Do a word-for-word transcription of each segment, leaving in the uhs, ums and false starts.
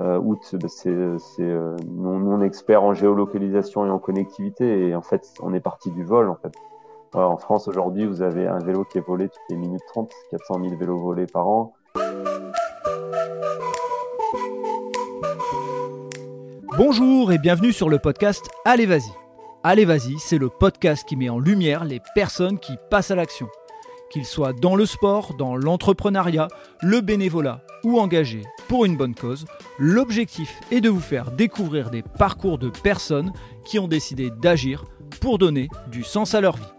Euh, août, c'est, c'est, euh, nous, nous on est experts en géolocalisation et en connectivité, et en fait on est parti du vol en fait. Alors, en France aujourd'hui vous avez un vélo qui est volé toutes les minutes trente, quatre cent mille vélos volés par an. Bonjour et bienvenue sur le podcast Allez Vas-y. Allez Vas-y, c'est le podcast qui met en lumière les personnes qui passent à l'action. Qu'ils soient dans le sport, dans l'entrepreneuriat, le bénévolat ou engagés pour une bonne cause, l'objectif est de vous faire découvrir des parcours de personnes qui ont décidé d'agir pour donner du sens à leur vie.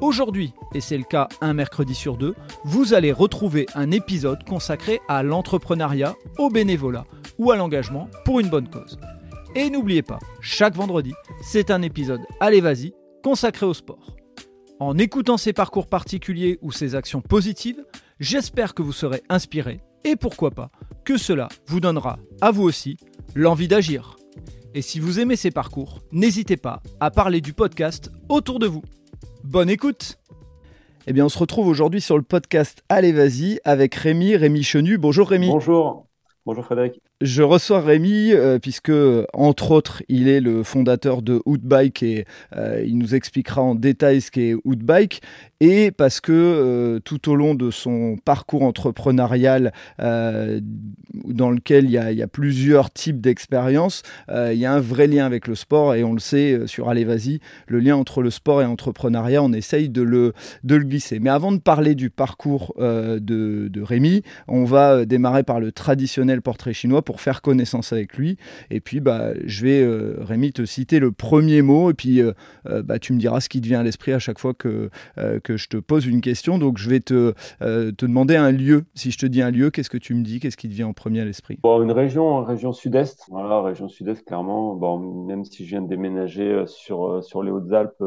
Aujourd'hui, et c'est le cas un mercredi sur deux, vous allez retrouver un épisode consacré à l'entrepreneuriat, au bénévolat ou à l'engagement pour une bonne cause. Et n'oubliez pas, chaque vendredi, c'est un épisode Allez Vas-y consacré au sport. En écoutant ces parcours particuliers ou ces actions positives, j'espère que vous serez inspiré et pourquoi pas que cela vous donnera à vous aussi l'envie d'agir. Et si vous aimez ces parcours, n'hésitez pas à parler du podcast autour de vous. Bonne écoute! Eh bien, on se retrouve aujourd'hui sur le podcast Allez Vas-y avec Rémi, Rémi Chenu. Bonjour Rémi. Bonjour. Bonjour Frédéric. Je reçois Rémi euh, puisque, entre autres, il est le fondateur de Hoot Bike et euh, il nous expliquera en détail ce qu'est Hoot Bike. Et parce que euh, tout au long de son parcours entrepreneurial euh, dans lequel il y a, il y a plusieurs types d'expériences, euh, il y a un vrai lien avec le sport et on le sait sur Allez Vas-y, le lien entre le sport et l'entrepreneuriat, on essaye de le, de le glisser. Mais avant de parler du parcours euh, de, de Rémi, on va démarrer par le traditionnel portrait chinois pour faire connaissance avec lui. Et puis, bah, je vais, euh, Rémi, te citer le premier mot et puis euh, bah, tu me diras ce qui te vient à l'esprit à chaque fois que, euh, que je te pose une question. Donc, je vais te, euh, te demander un lieu. Si je te dis un lieu, qu'est-ce que tu me dis ? Qu'est-ce qui te vient en premier à l'esprit ? Bon, une région, région sud-est. Voilà, région sud-est, clairement. Bon, même si je viens de déménager sur, sur les Hautes-Alpes,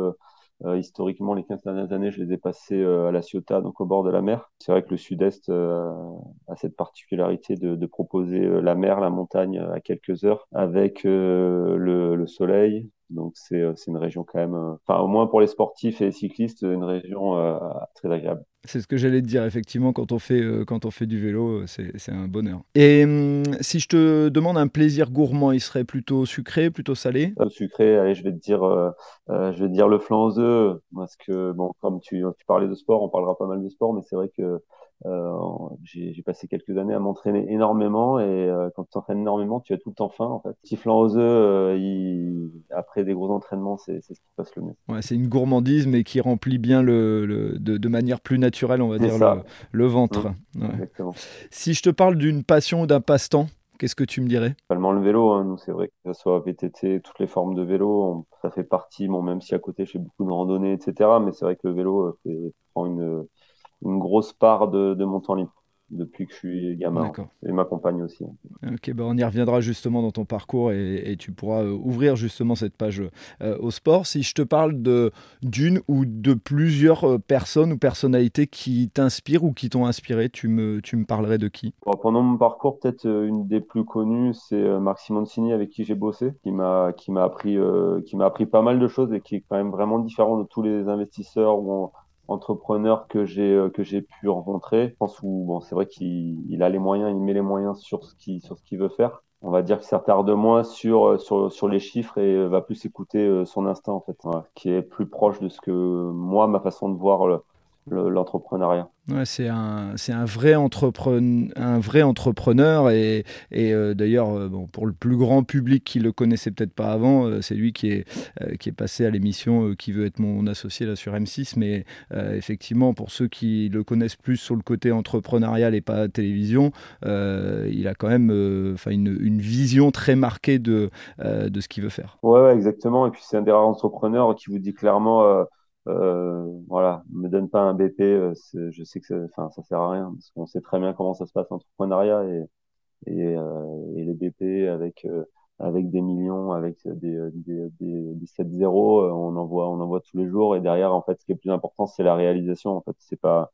euh, historiquement, les quinze dernières années, je les ai passées euh, à La Ciotat, donc au bord de la mer. C'est vrai que le sud-est euh, a cette particularité de, de proposer euh, la mer, la montagne à quelques heures avec euh, le, le soleil. Donc, c'est, c'est une région quand même, euh, enfin, au moins pour les sportifs et les cyclistes, une région euh, très agréable. C'est ce que j'allais te dire, effectivement, quand on fait, euh, quand on fait du vélo, c'est, c'est un bonheur. Et hum, si je te demande un plaisir gourmand, il serait plutôt sucré, plutôt salé ? euh, Sucré, allez, je vais te dire, euh, euh, je vais te dire le flan aux œufs, parce que, bon, comme tu, tu parlais de sport, on parlera pas mal de sport, mais c'est vrai que euh, j'ai, j'ai passé quelques années à m'entraîner énormément, et euh, quand tu t'entraînes énormément, tu as tout le temps faim, en fait. Petit flan aux œufs, euh, il... après des gros entraînements, c'est, c'est ce qui passe le mieux. Ouais, c'est une gourmandise, mais qui remplit bien le, le, de, de manière plus naturelle, on va c'est dire, le, le ventre. Mmh, ouais. Exactement. Si je te parle d'une passion ou d'un passe-temps, qu'est-ce que tu me dirais ? Seulement le vélo, hein. Nous, c'est vrai que ce soit V T T, toutes les formes de vélo, on, ça fait partie, bon, même si à côté, je fais beaucoup de randonnées, et cetera. Mais c'est vrai que le vélo euh, prend une, une grosse part de, de mon temps libre. Depuis que je suis gamin. D'accord. Et ma compagne aussi. Ok, bah on y reviendra justement dans ton parcours et, et tu pourras ouvrir justement cette page euh, au sport. Si je te parle de, d'une ou de plusieurs personnes ou personnalités qui t'inspirent ou qui t'ont inspiré, tu me, tu me parlerais de qui ? Bon, pendant mon parcours, peut-être une des plus connues, c'est Marc Simoncini avec qui j'ai bossé, qui m'a, qui m'a, appris, euh, qui m'a appris pas mal de choses et qui est quand même vraiment différent de tous les investisseurs où on, entrepreneur que j'ai que j'ai pu rencontrer. Je pense où bon c'est vrai qu'il il a les moyens, il met les moyens sur ce qui sur ce qu'il veut faire. On va dire qu'il s'attarde moins sur sur sur les chiffres et va plus écouter son instinct en fait, hein, qui est plus proche de ce que moi ma façon de voir le, le, l'entrepreneuriat. Ouais, c'est un c'est un vrai entrepreneur un vrai entrepreneur et et euh, d'ailleurs euh, bon pour le plus grand public qui le connaissait peut-être pas avant, euh, c'est lui qui est euh, qui est passé à l'émission euh, Qui veut être mon associé là sur M six, mais euh, effectivement pour ceux qui le connaissent plus sur le côté entrepreneurial et pas télévision, euh, il a quand même enfin euh, une une vision très marquée de euh, de ce qu'il veut faire. Ouais, ouais, exactement, et puis c'est un des rares entrepreneurs qui vous dit clairement euh... Euh, voilà, me donne pas un B P, euh, je sais que ça, enfin, ça sert à rien, parce qu'on sait très bien comment ça se passe l'entrepreneuriat et et, euh, et les B P avec euh, avec des millions, avec des des des, des sept zéros, euh, on en voit on en voit tous les jours et derrière en fait ce qui est plus important c'est la réalisation en fait, c'est pas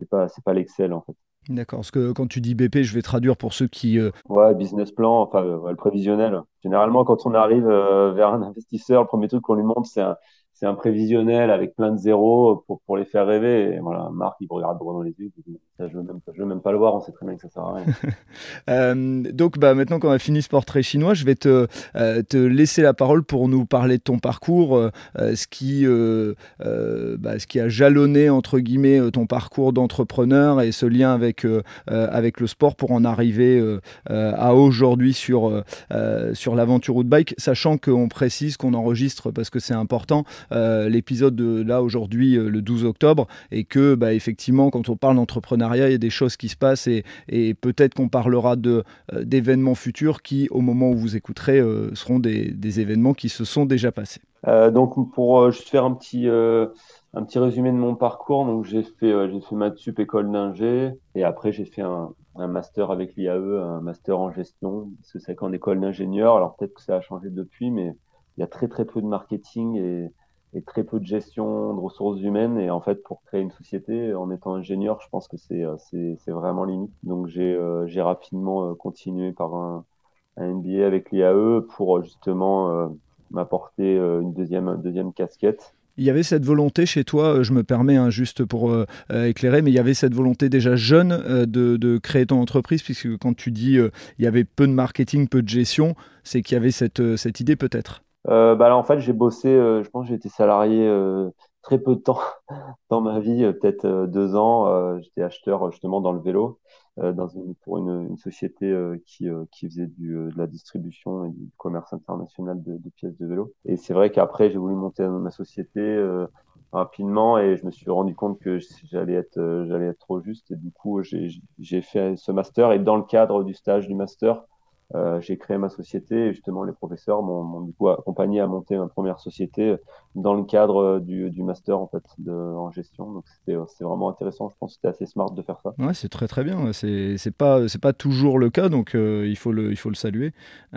c'est pas c'est pas l'Excel en fait. D'accord, parce que quand tu dis B P, je vais traduire pour ceux qui... Euh... Ouais, business plan, enfin euh, le prévisionnel. Généralement, quand on arrive euh, vers un investisseur, le premier truc qu'on lui montre, c'est un, c'est un prévisionnel avec plein de zéros pour, pour les faire rêver. Et voilà, Marc, il regarde droit dans les yeux, il dit « je veux même, je veux même pas le voir, on sait très bien que ça sert à rien ». euh, Donc bah, maintenant qu'on a fini ce portrait chinois, je vais te, euh, te laisser la parole pour nous parler de ton parcours, euh, ce, qui, euh, euh, bah, ce qui a jalonné entre guillemets ton parcours d'entrepreneur et ce lien avec, euh, avec le sport pour en arriver euh, à aujourd'hui sur, euh, sur l'aventure Hoot Bike, sachant qu'on précise qu'on enregistre parce que c'est important Euh, l'épisode de là aujourd'hui euh, le douze octobre et que bah, effectivement quand on parle d'entrepreneuriat il y a des choses qui se passent et, et peut-être qu'on parlera de, euh, d'événements futurs qui au moment où vous écouterez euh, seront des, des événements qui se sont déjà passés. Euh, donc pour euh, juste faire un petit, euh, un petit résumé de mon parcours, donc j'ai fait, euh, j'ai fait maths sup école d'ingé et après j'ai fait un, un master avec l'I A E, un master en gestion, c'est ça qu'en école d'ingénieur, alors peut-être que ça a changé depuis mais il y a très très peu de marketing et et très peu de gestion de ressources humaines. Et en fait, pour créer une société, en étant ingénieur, je pense que c'est, c'est, c'est vraiment limite. Donc, j'ai, euh, j'ai rapidement euh, continué par un, un M B A avec l'I A E pour justement euh, m'apporter euh, une deuxième, une deuxième casquette. Il y avait cette volonté chez toi, je me permets hein, juste pour euh, éclairer, mais il y avait cette volonté déjà jeune euh, de, de créer ton entreprise, puisque quand tu dis euh, il y avait peu de marketing, peu de gestion, c'est qu'il y avait cette, cette idée peut-être. Euh, bah là, en fait, j'ai bossé, euh, je pense que j'ai été salarié euh, très peu de temps dans ma vie, euh, peut-être euh, deux ans. Euh, j'étais acheteur euh, justement dans le vélo, euh, dans une, pour une, une société euh, qui, euh, qui faisait du, euh, de la distribution et du commerce international de, de pièces de vélo. Et c'est vrai qu'après, j'ai voulu monter ma société euh, rapidement et je me suis rendu compte que j'allais être, euh, j'allais être trop juste. Et du coup, j'ai, j'ai fait ce master et dans le cadre du stage du master, Euh, j'ai créé ma société et justement les professeurs m'ont, m'ont du coup accompagné à monter ma première société dans le cadre du, du master en fait de, en gestion. Donc c'était, c'était vraiment intéressant. Je pense que c'était assez smart de faire ça. Ouais, c'est très très bien. C'est c'est pas c'est pas toujours le cas donc euh, il faut le il faut le saluer.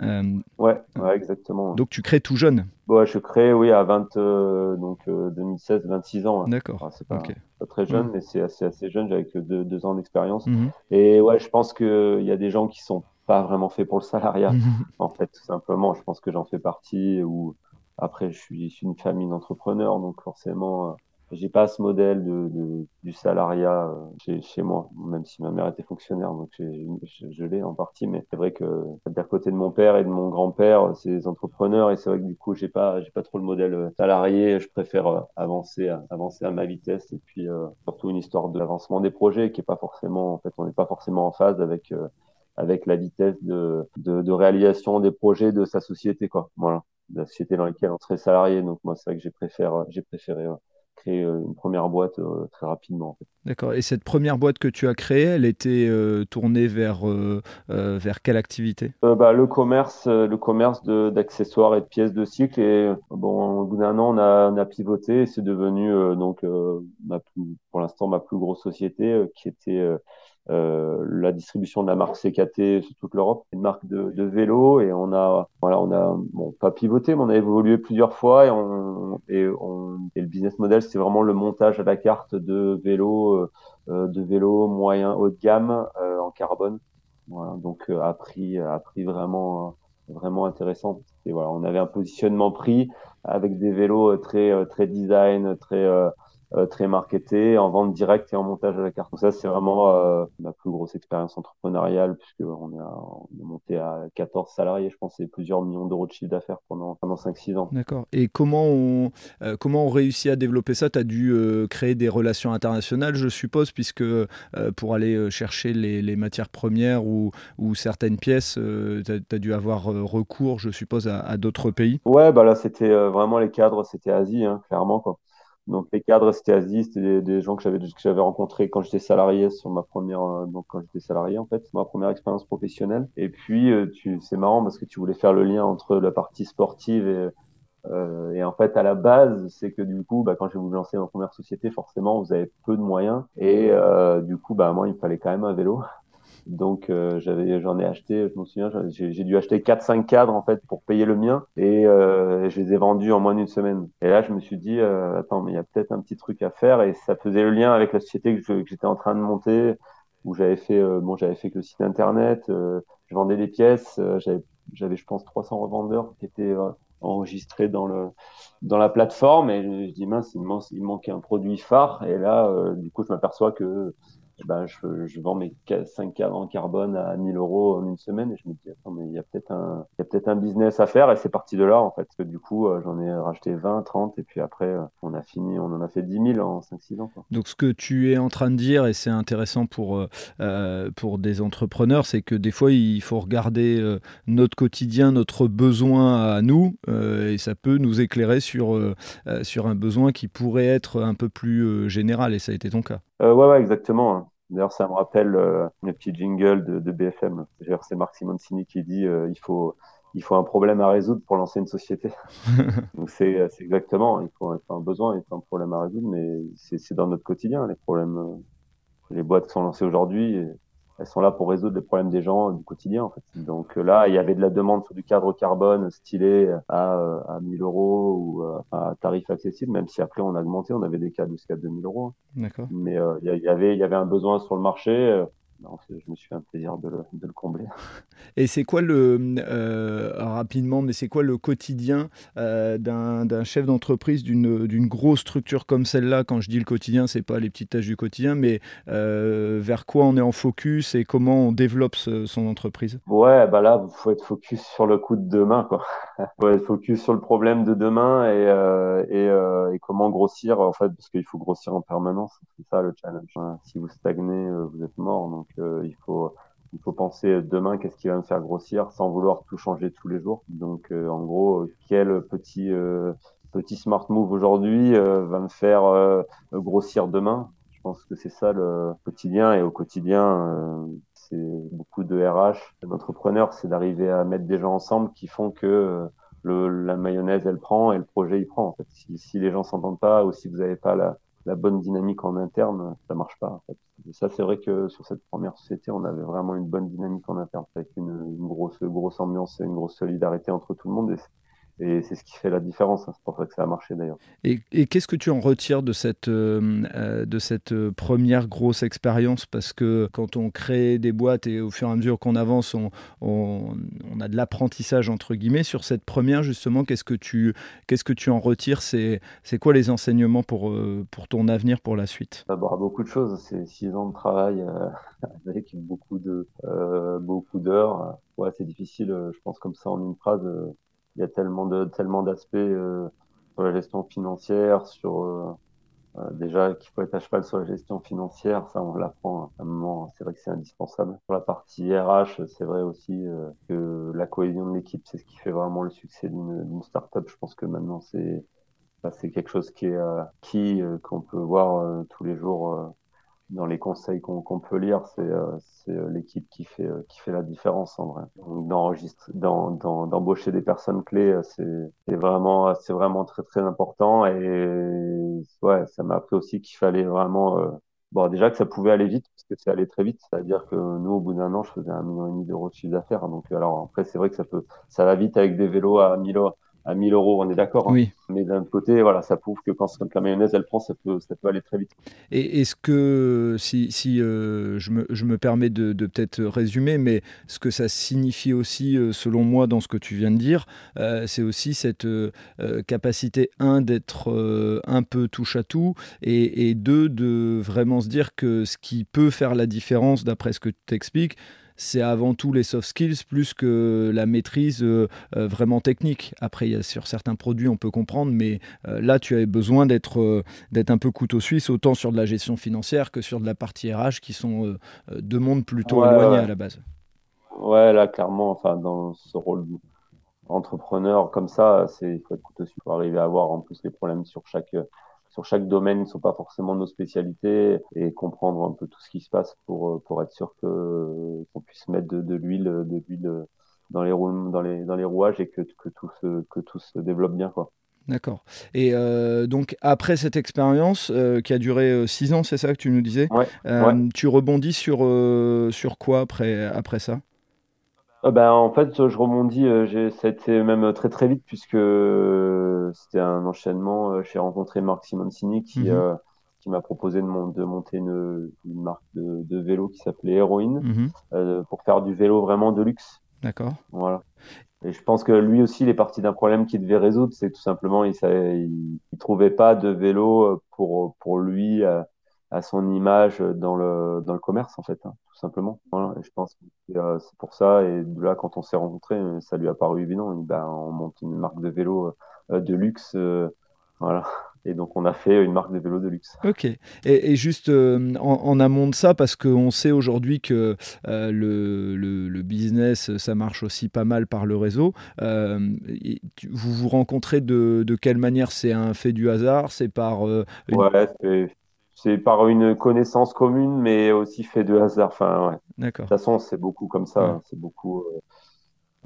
Euh... Ouais, ouais, exactement. Donc tu crées tout jeune. Ouais, je crée oui à vingt euh, donc euh, deux mille seize, vingt-six ans. Hein. D'accord. Enfin, c'est pas, okay. Pas très jeune, mmh. mais c'est assez assez jeune. J'ai avec deux, deux ans d'expérience. Mmh. Et ouais, je pense que il y a des gens qui sont pas vraiment fait pour le salariat, en fait, tout simplement. Je pense que j'en fais partie. Ou après, je suis, je suis une famille d'entrepreneurs, donc forcément, euh, j'ai pas ce modèle de, de du salariat euh, chez, chez moi, même si ma mère était fonctionnaire, donc j'ai, je, je l'ai en partie. Mais c'est vrai que d'un côté de mon père et de mon grand-père, c'est des entrepreneurs, et c'est vrai que du coup, j'ai pas, j'ai pas trop le modèle salarié. Je préfère euh, avancer, à, avancer à ma vitesse, et puis euh, surtout une histoire de l'avancement des projets qui est pas forcément, en fait, on n'est pas forcément en phase avec. Euh, avec la vitesse de, de, de réalisation des projets de sa société, quoi. Voilà, de la société dans laquelle on serait salarié. Donc, moi, c'est vrai que j'ai préféré, j'ai préféré ouais, créer une première boîte euh, très rapidement. En fait. D'accord. Et cette première boîte que tu as créée, elle était euh, tournée vers, euh, euh, vers quelle activité ? euh, bah, Le commerce, euh, le commerce de, d'accessoires et de pièces de cycle. Et bon, au bout d'un an, on a, on a pivoté. Et c'est devenu, euh, donc, euh, ma plus, pour l'instant, ma plus grosse société euh, qui était... Euh, Euh, la distribution de la marque C K T sur toute l'Europe, une marque de, de vélo et on a voilà on a bon pas pivoté mais on a évolué plusieurs fois et on et on et le business model c'est vraiment le montage à la carte de vélo euh, de vélo moyen haut de gamme euh, en carbone voilà donc euh, à prix à prix vraiment vraiment intéressant et voilà on avait un positionnement prix avec des vélos très très design très euh, Euh, très marketé, en vente directe et en montage à la carte. Donc ça, c'est vraiment euh, ma plus grosse expérience entrepreneuriale puisqu'on a, on est monté à quatorze salariés, je pense, et plusieurs millions d'euros de chiffre d'affaires pendant, pendant cinq six ans. D'accord. Et comment on, euh, comment on réussit à développer ça ? Tu as dû euh, créer des relations internationales, je suppose, puisque euh, pour aller chercher les, les matières premières ou, ou certaines pièces, euh, tu as dû avoir recours, je suppose, à, à d'autres pays. Ouais, bah là, c'était euh, vraiment les cadres, c'était Asie, hein, clairement, quoi. Donc les cadres c'était Asie, c'était des, des gens que j'avais que j'avais rencontrés quand j'étais salarié sur ma première euh, donc quand j'étais salarié en fait ma première expérience professionnelle et puis euh, tu c'est marrant parce que tu voulais faire le lien entre la partie sportive et euh, et en fait à la base c'est que du coup bah quand j'ai voulu lancer ma première société forcément vous avez peu de moyens et euh, du coup bah moi il me fallait quand même un vélo. Donc euh, j'avais, j'en ai acheté, je me souviens, j'ai, j'ai dû acheter quatre cinq cadres en fait pour payer le mien et euh, je les ai vendus en moins d'une semaine. Et là je me suis dit, euh, attends mais il y a peut-être un petit truc à faire et ça faisait le lien avec la société que, je, que j'étais en train de monter où j'avais fait, euh, bon j'avais fait que le site internet, euh, je vendais des pièces, euh, j'avais, j'avais je pense trois cents revendeurs qui étaient euh, enregistré dans le dans la plateforme, et je, je dis mince, il, manque, il manquait un produit phare, et là euh, du coup je m'aperçois que ben, je, je vends mes cinq K en carbone à mille euros en une semaine, et je me dis attends, mais il y a peut-être un il y a peut-être un business à faire, et c'est parti de là en fait, parce que du coup euh, j'en ai racheté vingt, trente, et puis après euh, on a fini, on en a fait dix mille en cinq six ans quoi. Donc ce que tu es en train de dire, et c'est intéressant pour euh, pour des entrepreneurs, c'est que des fois il faut regarder euh, notre quotidien, notre besoin à nous, euh, et ça peut nous éclairer sur euh, sur un besoin qui pourrait être un peu plus euh, général, et ça a été ton cas. Euh, ouais ouais, exactement, hein. D'ailleurs, ça me rappelle euh, le petit jingle de, de B F M. D'ailleurs, c'est Marc Simoncini qui dit euh, il faut, il faut un problème à résoudre pour lancer une société. Donc, c'est, c'est exactement, il faut, il faut un besoin, il faut un problème à résoudre, mais c'est, c'est dans notre quotidien, les problèmes. Les boîtes qui sont lancées aujourd'hui, elles sont là pour résoudre les problèmes des gens du quotidien, en fait. Donc là, il y avait de la demande sur du cadre carbone stylé à, à mille euros ou à, à tarif accessible, même si après on a augmenté, on avait des cas jusqu'à deux mille euros. D'accord. Mais euh, y, y avait, il y avait un besoin sur le marché. Non, je me suis fait un plaisir de le, de le combler. Et c'est quoi le, euh, rapidement, mais c'est quoi le quotidien euh, d'un, d'un chef d'entreprise, d'une, d'une grosse structure comme celle-là? Quand je dis le quotidien, ce n'est pas les petites tâches du quotidien, mais euh, vers quoi on est en focus et comment on développe ce, son entreprise? Ouais, bah là, il faut être focus sur le coup de demain, quoi. Il faut être focus sur le problème de demain et, euh, et, euh, et comment grossir, en fait, parce qu'il faut grossir en permanence. C'est ça le challenge. Voilà. Si vous stagnez, vous êtes mort, donc. Euh, il faut, il faut penser demain, qu'est-ce qui va me faire grossir sans vouloir tout changer tous les jours. Donc, euh, en gros, quel petit, euh, petit smart move aujourd'hui euh, va me faire euh, grossir demain? Je pense que c'est ça le quotidien. Et au quotidien, euh, c'est beaucoup de R H. L'entrepreneur, c'est d'arriver à mettre des gens ensemble qui font que euh, le, la mayonnaise, elle prend et le projet, il prend. En fait. Si, si les gens ne s'entendent pas ou si vous n'avez pas la... la bonne dynamique en interne, ça marche pas, en fait. Et ça, c'est vrai que sur cette première société, on avait vraiment une bonne dynamique en interne, avec une, une grosse, grosse ambiance, une grosse solidarité entre tout le monde. Et c'est... Et c'est ce qui fait la différence, hein. C'est pour ça que ça a marché d'ailleurs. Et, et qu'est-ce que tu en retires de cette, euh, de cette première grosse expérience? Parce que quand on crée des boîtes et au fur et à mesure qu'on avance, on, on, on a de l'apprentissage entre guillemets. Sur cette première justement, qu'est-ce que tu, qu'est-ce que tu en retires? C'est, c'est quoi les enseignements pour, euh, pour ton avenir, pour la suite? D'abord, beaucoup de choses. C'est six ans de travail euh, avec beaucoup, de, euh, beaucoup d'heures. Ouais, c'est difficile, je pense, comme ça en une phrase. Euh, Il y a tellement de tellement d'aspects euh, sur la gestion financière, sur euh, euh, déjà qu'il faut être à cheval sur la gestion financière, ça on l'apprend à un moment, c'est vrai que c'est indispensable. Sur la partie R H, c'est vrai aussi euh, que la cohésion de l'équipe, c'est ce qui fait vraiment le succès d'une, d'une start-up. Je pense que maintenant c'est bah, c'est quelque chose qui est euh, qui euh, qu'on peut voir euh, tous les jours euh, dans les conseils qu'on, qu'on peut lire, c'est, euh, c'est euh, l'équipe qui fait, euh, qui fait la différence en vrai. Donc, d'enregistrer, d'en, d'en, d'embaucher des personnes clés, euh, c'est, c'est, vraiment, c'est vraiment très très important. Et ouais, ça m'a appris aussi qu'il fallait vraiment... Euh, bon, déjà que ça pouvait aller vite, parce que c'est allé très vite. C'est-à-dire que nous, au bout d'un an, je faisais un million et demi d'euros de chiffre d'affaires. Donc, alors après, c'est vrai que ça, peut, ça va vite avec des vélos à mille euros. À mille euros, on est d'accord. Hein. Oui. Mais d'un autre côté, voilà, ça prouve que quand, quand la mayonnaise, elle prend, ça peut, ça peut aller très vite. Et est-ce que, si, si euh, je, me, je me permets de, de peut-être résumer, mais ce que ça signifie aussi, selon moi, dans ce que tu viens de dire, euh, c'est aussi cette euh, capacité, un, d'être euh, un peu touche à tout, et, et deux, de vraiment se dire que ce qui peut faire la différence, d'après ce que tu t'expliques, c'est avant tout les soft skills plus que la maîtrise euh, euh, vraiment technique. Après, il y a, sur certains produits, on peut comprendre, mais euh, là, tu avais besoin d'être, euh, d'être un peu couteau suisse, autant sur de la gestion financière que sur de la partie R H, qui sont euh, deux mondes plutôt ouais, éloignés ouais. à la base. Ouais, là, clairement, enfin, dans ce rôle d'entrepreneur comme ça, il faut être couteau suisse pour arriver à avoir en plus les problèmes sur chaque... Sur chaque domaine, ne sont pas forcément nos spécialités, et comprendre un peu tout ce qui se passe pour pour être sûr que qu'on puisse mettre de, de l'huile de l'huile dans les roues, dans les dans les rouages, et que que tout se que tout se développe bien, quoi. D'accord. Et euh, donc, après cette expérience euh, qui a duré euh, six ans, c'est ça que tu nous disais ? Ouais, euh, ouais. Tu rebondis sur euh, sur quoi après après ça ? Ben, en fait, je rebondis, j'ai, ça a été même très très vite, puisque c'était un enchaînement. J'ai rencontré Marc Simoncini qui, mmh. euh, qui m'a proposé de, mon, de monter une, une marque de, de vélo qui s'appelait Héroïne, mmh. euh, pour faire du vélo vraiment de luxe. D'accord. Voilà. Et je pense que lui aussi, il est parti d'un problème qu'il devait résoudre. C'est tout simplement, il ne trouvait pas de vélo pour, pour lui, à, à son image, dans le, dans le commerce, en fait, hein, tout simplement. Voilà. Et je pense que euh, c'est pour ça. Et là, quand on s'est rencontrés, ça lui a paru évident. Ben, on monte une marque de vélo euh, de luxe. Euh, voilà. Et donc, on a fait une marque de vélo de luxe. Ok. Et, et juste euh, en, en amont de ça, parce qu'on sait aujourd'hui que euh, le, le, le business, ça marche aussi pas mal par le réseau. Euh, tu, vous vous rencontrez de, de quelle manière ? C'est un fait du hasard ? C'est par... Euh, une... Ouais, c'est, c'est par une connaissance commune, mais aussi fait de hasard. Enfin, ouais. D'accord. De toute façon, c'est beaucoup comme ça. Ouais. Hein. C'est beaucoup... Euh...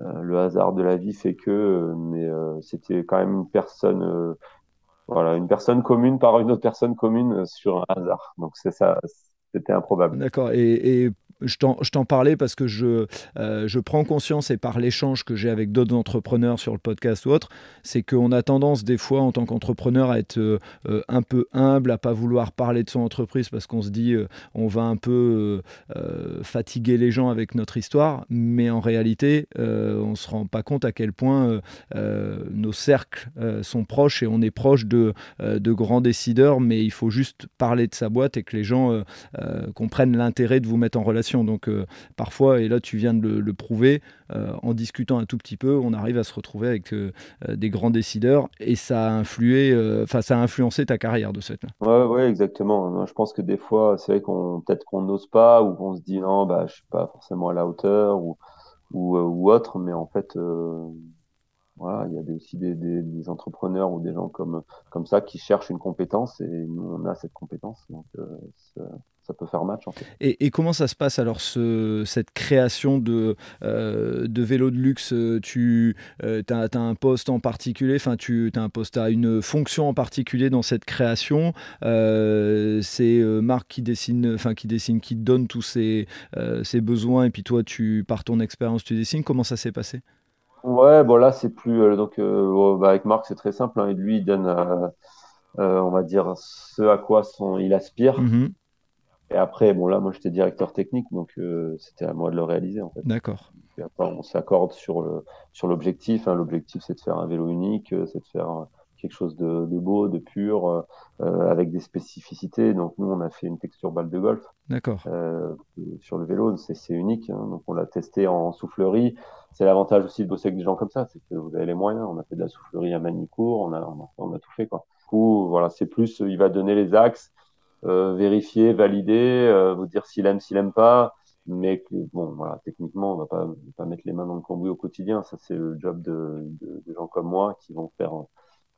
Euh, le hasard de la vie fait que... Euh, mais euh, c'était quand même une personne... Euh, Voilà, une personne commune par une autre personne commune sur un hasard. Donc, c'est ça, c'était improbable. D'accord. Et, et je, t'en, je t'en parlais parce que je, euh, je prends conscience, et par l'échange que j'ai avec d'autres entrepreneurs sur le podcast ou autre, c'est qu'on a tendance des fois en tant qu'entrepreneur à être euh, un peu humble, à ne pas vouloir parler de son entreprise parce qu'on se dit euh, on va un peu euh, fatiguer les gens avec notre histoire. Mais en réalité, euh, on ne se rend pas compte à quel point euh, euh, nos cercles euh, sont proches, et on est proche de, euh, de grands décideurs, mais il faut juste parler de sa boîte et que les gens euh, euh, comprennent l'intérêt de vous mettre en relation. Donc euh, parfois, et là tu viens de le, le prouver, euh, en discutant un tout petit peu, on arrive à se retrouver avec euh, des grands décideurs, et ça a influé, enfin euh, ça a influencé ta carrière de cette. Ouais, ouais, exactement. Je pense que des fois, c'est vrai qu'on peut-être qu'on n'ose pas, ou qu'on se dit non, bah je suis pas forcément à la hauteur, ou ou, euh, ou autre, mais en fait, euh, voilà, il y a aussi des, des, des entrepreneurs ou des gens comme comme ça qui cherchent une compétence, et nous on a cette compétence, donc euh, c'est... ça peut faire match en fait. Et, et comment ça se passe alors ce, cette création de, euh, de vélo de luxe ? Tu euh, as un poste en particulier, enfin tu as un poste, à une fonction en particulier dans cette création. Euh, c'est euh, Marc qui dessine, enfin qui dessine, qui donne tous ses, euh, ses besoins, et puis toi tu, par ton expérience, tu dessines. Comment ça s'est passé ? Ouais, bon là c'est plus euh, donc euh, bah, avec Marc c'est très simple. Hein, lui il donne, euh, euh, on va dire, ce à quoi son, il aspire. Mm-hmm. Et après, bon là, moi, j'étais directeur technique, donc euh, c'était à moi de le réaliser, en fait. D'accord. Et après, on s'accorde sur le sur l'objectif. Hein. L'objectif, c'est de faire un vélo unique, c'est de faire quelque chose de, de beau, de pur, euh, avec des spécificités. Donc nous, on a fait une texture balle de golf. D'accord. Euh, sur le vélo, c'est, c'est unique. Hein. Donc on l'a testé en soufflerie. C'est l'avantage aussi de bosser avec des gens comme ça, c'est que vous avez les moyens. On a fait de la soufflerie à Manicourt, on a on a, on a tout fait quoi. Du coup, voilà, c'est plus, il va donner les axes. Euh, vérifier, valider, euh, vous dire s'il aime, s'il aime pas, mais bon, voilà, techniquement, on va pas, on va pas mettre les mains dans le cambouis au quotidien. Ça, c'est le job de, de, de gens comme moi qui vont faire,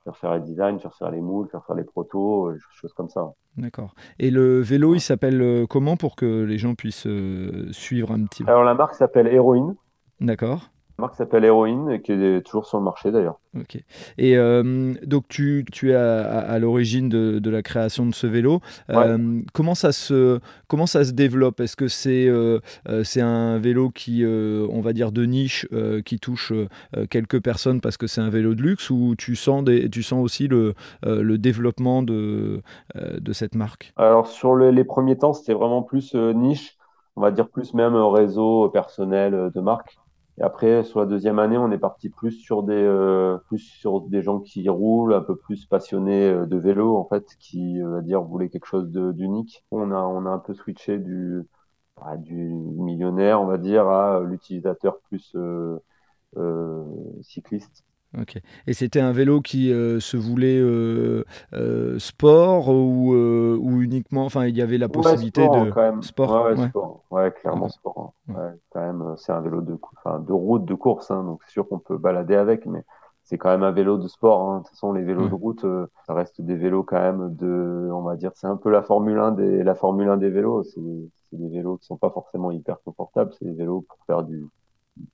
faire faire les designs, faire faire les moules, faire faire les protos, des choses comme ça. D'accord. Et le vélo, il s'appelle comment pour que les gens puissent euh, suivre un petit peu ? Alors, la marque s'appelle Héroïne. D'accord. La marque s'appelle Héroïne, qui est toujours sur le marché d'ailleurs. Ok. Et euh, donc tu, tu es à, à l'origine de, de la création de ce vélo. Ouais. Euh, comment, ça se, comment ça se développe ? Est-ce que c'est, euh, c'est un vélo qui, euh, on va dire, de niche, euh, qui touche euh, quelques personnes parce que c'est un vélo de luxe, ou tu sens, des, tu sens aussi le, euh, le développement de, euh, de cette marque ? Alors sur le, les premiers temps, c'était vraiment plus euh, niche, on va dire plus même réseau personnel de marque. Et après, sur la deuxième année, on est parti plus sur des euh, plus sur des gens qui roulent, un peu plus passionnés euh, de vélo en fait, qui euh, à dire voulaient quelque chose de, d'unique. On a on a un peu switché du bah, du millionnaire, on va dire, à l'utilisateur plus euh, euh, cycliste. Ok. Et c'était un vélo qui euh, se voulait euh, euh, sport ou euh, ou uniquement, enfin il y avait la possibilité ouais, sport, de quand même. Sport. Ouais, ouais, ouais. Sport. Ouais, clairement ouais. Sport. Hein. Ouais. Ouais, quand même, c'est un vélo de, enfin, de route de course, hein, donc c'est sûr qu'on peut balader avec, mais c'est quand même un vélo de sport. Hein. De toute façon, les vélos ouais. de route, euh, ça reste des vélos quand même de, on va dire, c'est un peu la Formule un des, la Formule un des vélos. C'est, c'est des vélos qui sont pas forcément hyper confortables. C'est des vélos pour faire du,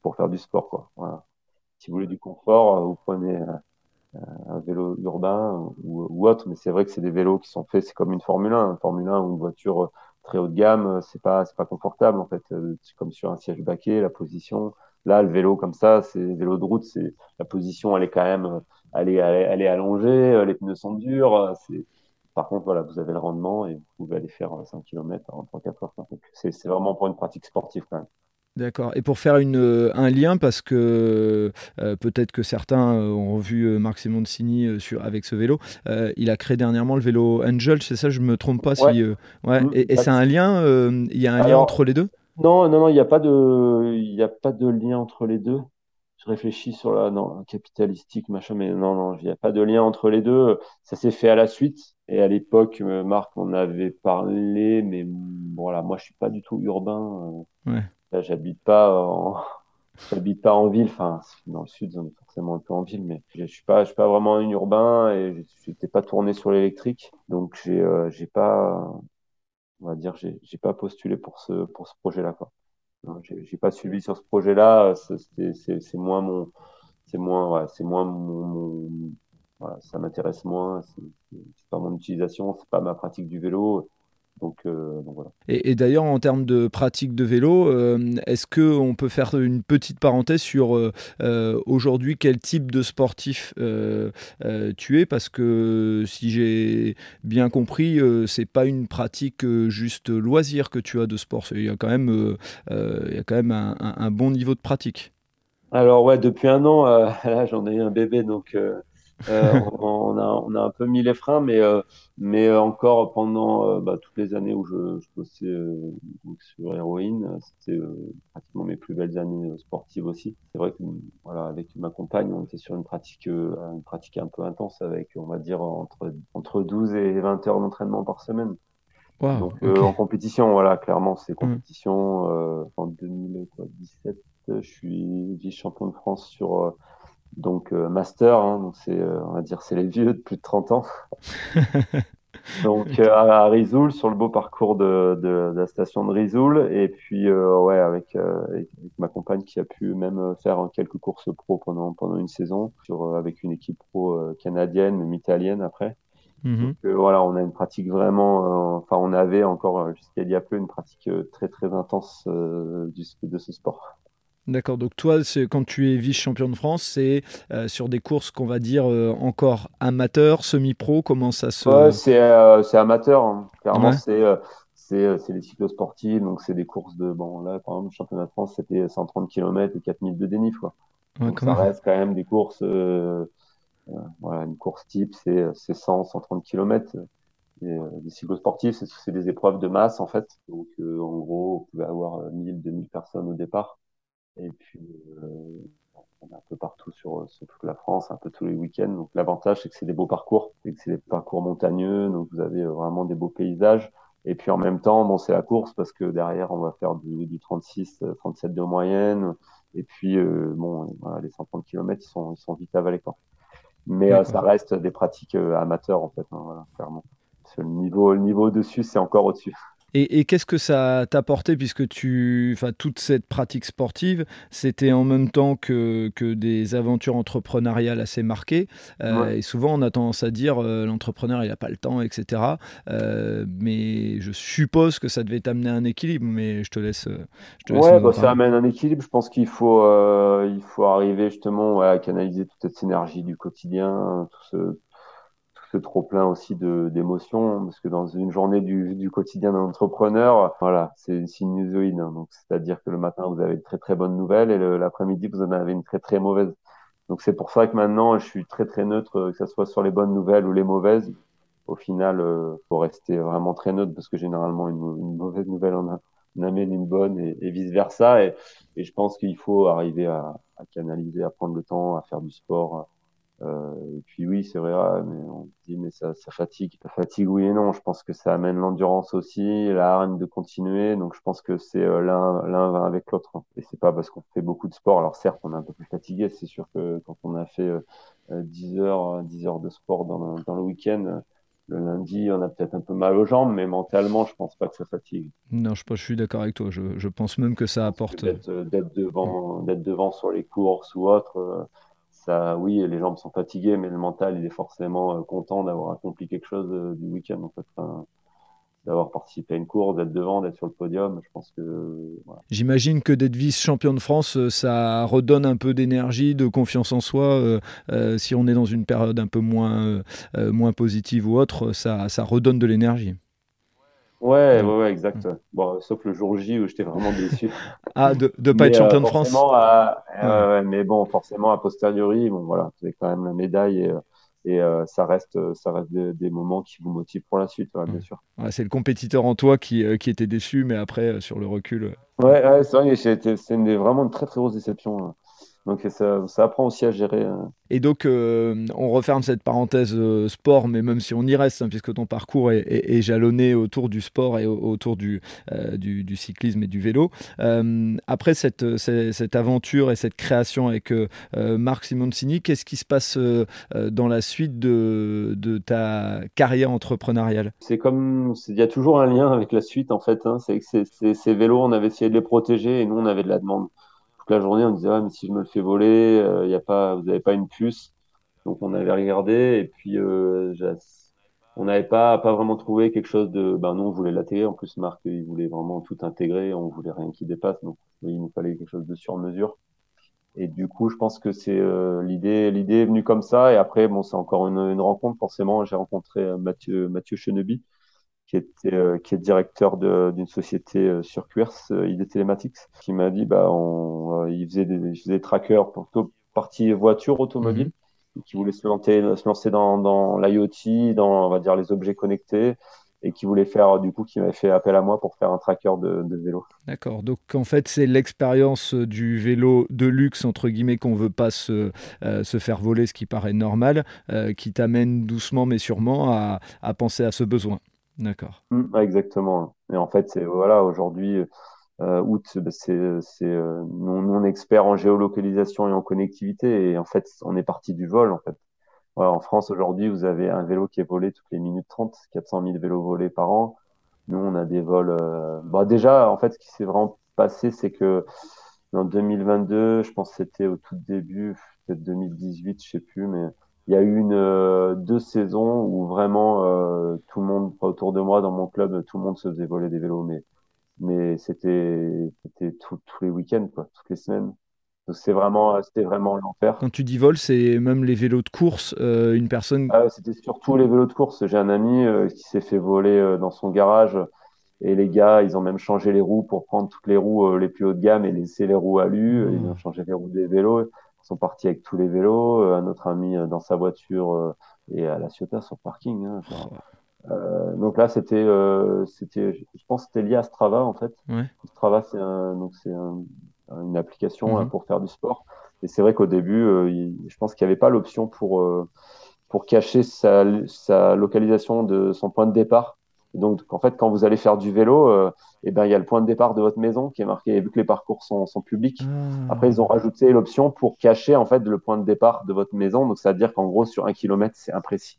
pour faire du sport, quoi. Voilà. Si vous voulez du confort, vous prenez un vélo urbain ou, ou autre, mais c'est vrai que c'est des vélos qui sont faits, c'est comme une Formule un, une Formule un ou une voiture très haut de gamme, c'est pas, c'est pas confortable en fait, c'est comme sur un siège baquet, la position. Là, le vélo comme ça, c'est le vélo de route, c'est la position, elle est quand même, elle est, elle est, elle est allongée, les pneus sont durs, c'est. Par contre, voilà, vous avez le rendement et vous pouvez aller faire cinq kilomètres en trois quatre heures. C'est, c'est vraiment pour une pratique sportive quand même. D'accord. Et pour faire une, euh, un lien, parce que euh, peut-être que certains euh, ont revu euh, Marc Simoncini euh, sur, avec ce vélo, euh, il a créé dernièrement le vélo Angel, c'est ça, je ne me trompe pas ouais. Si, euh, ouais. Mmh, et, et c'est un lien, il euh, y a un Alors, lien entre les deux ? Non, non, non, il n'y a pas de, il n'y a pas de lien entre les deux. Je réfléchis sur la non, capitalistique, machin, mais non, non, il n'y a pas de lien entre les deux. Ça s'est fait à la suite. Et à l'époque, Marc, on avait parlé, mais voilà, moi, je ne suis pas du tout urbain. Ouais. Là, j'habite pas en, j'habite pas en ville. Enfin, dans le sud, on est forcément un peu en ville, mais je ne suis pas, je suis pas vraiment un urbain et je n'étais pas tourné sur l'électrique. Donc, j'ai, euh, j'ai pas, on va dire, j'ai, j'ai pas postulé pour ce, pour ce projet-là, quoi. J'ai, j'ai pas suivi sur ce projet-là. C'est, c'est, c'est moins mon, c'est moins, ouais, c'est moins mon, mon voilà, ça m'intéresse moins. C'est, c'est, c'est pas mon utilisation, c'est pas ma pratique du vélo. Donc, euh, donc voilà. Et, et d'ailleurs, en termes de pratique de vélo, euh, est-ce que on peut faire une petite parenthèse sur euh, aujourd'hui quel type de sportif euh, euh, tu es ? Parce que si j'ai bien compris, euh, c'est pas une pratique euh, juste loisir que tu as de sport. Il y a quand même, euh, euh, il y a quand même un, un, un bon niveau de pratique. Alors ouais, depuis un an, euh, là j'en ai eu un bébé, donc. Euh... euh, on, a, on a un peu mis les freins, mais, euh, mais encore pendant euh, bah, toutes les années où je, je bossais euh, donc sur Héroïne, c'était euh, pratiquement mes plus belles années sportives aussi. C'est vrai que voilà, avec ma compagne, on était sur une pratique, euh, une pratique un peu intense avec, on va dire, entre, entre douze et vingt heures d'entraînement par semaine. Wow, donc okay. euh, en compétition, voilà, clairement, c'est compétition. Mmh. Euh, en deux mille dix-sept, je suis vice-champion de France sur... Euh, Donc euh, master, hein, donc c'est, euh, on va dire, c'est les vieux de plus de trente ans. donc euh, à Risoul, sur le beau parcours de, de, de la station de Risoul, et puis euh, ouais, avec, euh, avec ma compagne qui a pu même faire quelques courses pro pendant pendant une saison, sur euh, avec une équipe pro euh, canadienne, même italienne après. Mm-hmm. Donc euh, voilà, on a une pratique vraiment, euh, enfin on avait encore jusqu'à il y a peu une pratique très très intense euh, du, de ce sport. D'accord, donc toi, c'est, quand tu es vice-champion de France, c'est euh, sur des courses qu'on va dire euh, encore amateur, semi-pro, comment ça se... Ouais, c'est, euh, c'est amateur, hein. Clairement, ouais. c'est, euh, c'est, c'est les cyclosportives, donc c'est des courses de... Bon, là, par exemple, le championnat de France, c'était cent trente kilomètres et quatre mille de dénivelé, quoi. Ouais, donc, ça reste quand même des courses... Euh, euh, voilà, une course type, c'est, c'est cent, cent trente kilomètres. Et, euh, les cyclosportives, c'est, c'est des épreuves de masse, en fait. Donc, euh, en gros, on pouvait avoir mille, deux mille personnes au départ. Et puis, euh, on est un peu partout sur, sur toute la France, un peu tous les week-ends. Donc, l'avantage, c'est que c'est des beaux parcours, c'est que c'est des parcours montagneux. Donc, vous avez vraiment des beaux paysages. Et puis, en même temps, bon, c'est la course parce que derrière, on va faire du, du trente-six, trente-sept de moyenne. Et puis, euh, bon, voilà, les cent trente kilomètres, ils sont, ils sont vite avalés, quoi. Mais euh, ça reste des pratiques euh, amateurs, en fait, hein, voilà, clairement. Parce que le niveau, le niveau au-dessus, c'est encore au-dessus. Et, et qu'est-ce que ça t'a apporté, puisque tu, enfin, toute cette pratique sportive, c'était en même temps que, que des aventures entrepreneuriales assez marquées. Euh, ouais. Et souvent, on a tendance à dire euh, l'entrepreneur, il n'a pas le temps, et cetera. Euh, mais je suppose que ça devait t'amener à un équilibre, mais je te laisse. Je te laisse ouais, bah, ça amène un équilibre. Je pense qu'il faut, euh, il faut arriver justement ouais, à canaliser toute cette énergie du quotidien, tout ce. trop plein aussi de d'émotions, parce que dans une journée du du quotidien d'un entrepreneur, voilà, c'est une sinusoïde, hein, donc c'est-à-dire que le matin vous avez de très très bonnes nouvelles et le, l'après-midi vous en avez une très très mauvaise. Donc c'est pour ça que maintenant je suis très très neutre, que ça soit sur les bonnes nouvelles ou les mauvaises. Au final, euh, faut rester vraiment très neutre parce que généralement une, une mauvaise nouvelle en, a, en amène une bonne et, et vice versa. Et, et je pense qu'il faut arriver à, à canaliser, à prendre le temps, à faire du sport. Euh, et puis oui, c'est vrai, mais on dit mais ça, ça fatigue. Ça fatigue oui et non. Je pense que ça amène l'endurance aussi, la hargne de continuer. Donc je pense que c'est euh, l'un l'un va avec l'autre. Et c'est pas parce qu'on fait beaucoup de sport. Alors certes, on est un peu plus fatigué. C'est sûr que quand on a fait euh, dix heures, dix heures de sport dans le, dans le week-end. Le lundi, on a peut-être un peu mal aux jambes, mais mentalement, je pense pas que ça fatigue. Non, je, je suis d'accord avec toi. Je, je pense même que ça apporte. D'être, d'être devant, d'être devant sur les courses ou autre. Euh, Ça, oui, les jambes sont fatiguées, mais le mental, il est forcément content d'avoir accompli quelque chose du week-end. En fait, enfin, d'avoir participé à une course, d'être devant, d'être sur le podium, je pense que... Voilà. J'imagine que d'être vice-champion de France, ça redonne un peu d'énergie, de confiance en soi. Euh, euh, si on est dans une période un peu moins, euh, moins positive ou autre, ça, ça redonne de l'énergie. Ouais, ouais, ouais, exact. Mmh. Bon, sauf le jour J où j'étais vraiment déçu. Ah, de ne pas mais, être champion euh, de France. À, euh, ouais. Mais bon, forcément, a posteriori, bon, voilà, vous avez quand même la médaille et, et euh, ça reste, ça reste des, des moments qui vous motivent pour la suite, ouais, mmh. bien sûr. Ouais, c'est le compétiteur en toi qui, euh, qui était déçu, mais après, euh, sur le recul. Euh... Ouais, ouais, c'est vrai, c'est, c'est une, vraiment une très, très grosse déception. Hein. Donc ça, ça apprend aussi à gérer. Hein. Et donc, euh, on referme cette parenthèse euh, sport, mais même si on y reste, hein, puisque ton parcours est, est, est jalonné autour du sport et au, autour du, euh, du, du cyclisme et du vélo. Euh, après cette, cette, cette aventure et cette création avec euh, Marc Simoncini, qu'est-ce qui se passe euh, dans la suite de, de ta carrière entrepreneuriale ? C'est comme, il y a toujours un lien avec la suite, en fait. Hein, c'est que c'est, c'est, ces vélos, on avait essayé de les protéger et nous, on avait de la demande. La journée, on disait, ah, mais si je me le fais voler, euh, y a pas, vous n'avez pas une puce. Donc, on avait regardé et puis euh, on n'avait pas, pas vraiment trouvé quelque chose de. Ben, nous, on voulait la télé. En plus, Marc, il voulait vraiment tout intégrer. On voulait rien qui dépasse. Donc, il nous fallait quelque chose de sur mesure. Et du coup, je pense que c'est euh, l'idée, l'idée est venue comme ça. Et après, bon, c'est encore une, une rencontre. Forcément, j'ai rencontré Mathieu, Mathieu Chenubi, qui était euh, qui est directeur de, d'une société euh, sur Cuers, euh, I D Télématiques, qui m'a dit bah on euh, il faisait des, il faisait des trackers plutôt partie voiture automobile, mm-hmm. qui voulait se lancer se lancer dans dans l'IoT, dans on va dire les objets connectés, et qui voulait faire du coup qui m'avait fait appel à moi pour faire un tracker de, de vélo. D'accord. Donc en fait c'est l'expérience du vélo de luxe entre guillemets qu'on veut pas se euh, se faire voler, ce qui paraît normal, euh, qui t'amène doucement mais sûrement à à penser à ce besoin. D'accord. Mmh, exactement. Et en fait, c'est voilà, aujourd'hui, euh, août, c'est, c'est euh, nous, nous on est experts en géolocalisation et en connectivité. Et en fait, on est parti du vol. En fait, voilà, en France aujourd'hui, vous avez un vélo qui est volé toutes les minutes trente, quatre cent mille vélos volés par an. Nous, on a des vols. Euh... Bah déjà, en fait, ce qui s'est vraiment passé, c'est que en deux mille vingt-deux, je pense que c'était au tout début, peut-être deux mille dix-huit, je sais plus, mais il y a eu une, euh, deux saisons où vraiment euh, tout le monde, autour de moi, dans mon club, tout le monde se faisait voler des vélos, mais, mais c'était, c'était tout, tous les week-ends, quoi, toutes les semaines. Donc c'est vraiment, c'était vraiment l'enfer. Quand tu dis vol, c'est même les vélos de course, euh, une personne. Ah, c'était surtout les vélos de course. J'ai un ami euh, qui s'est fait voler euh, dans son garage, et les gars, ils ont même changé les roues pour prendre toutes les roues euh, les plus haut de gamme et laisser les roues alu. Mmh. Ils ont changé les roues des vélos. Sont partis avec tous les vélos, euh, un autre ami euh, dans sa voiture euh, et à la Ciotat sur parking. Hein, genre. Euh, donc là, c'était, euh, c'était, je pense, que c'était lié à Strava en fait. Ouais. Strava, c'est un, donc c'est un, une application mm-hmm. hein, pour faire du sport. Et c'est vrai qu'au début, euh, il, je pense qu'il n'y avait pas l'option pour euh, pour cacher sa, sa localisation de son point de départ. Donc en fait, quand vous allez faire du vélo, euh, et ben il y a le point de départ de votre maison qui est marqué. Et vu que les parcours sont, sont publics, mmh. après ils ont rajouté l'option pour cacher en fait le point de départ de votre maison. Donc ça veut dire qu'en gros sur un kilomètre c'est imprécis.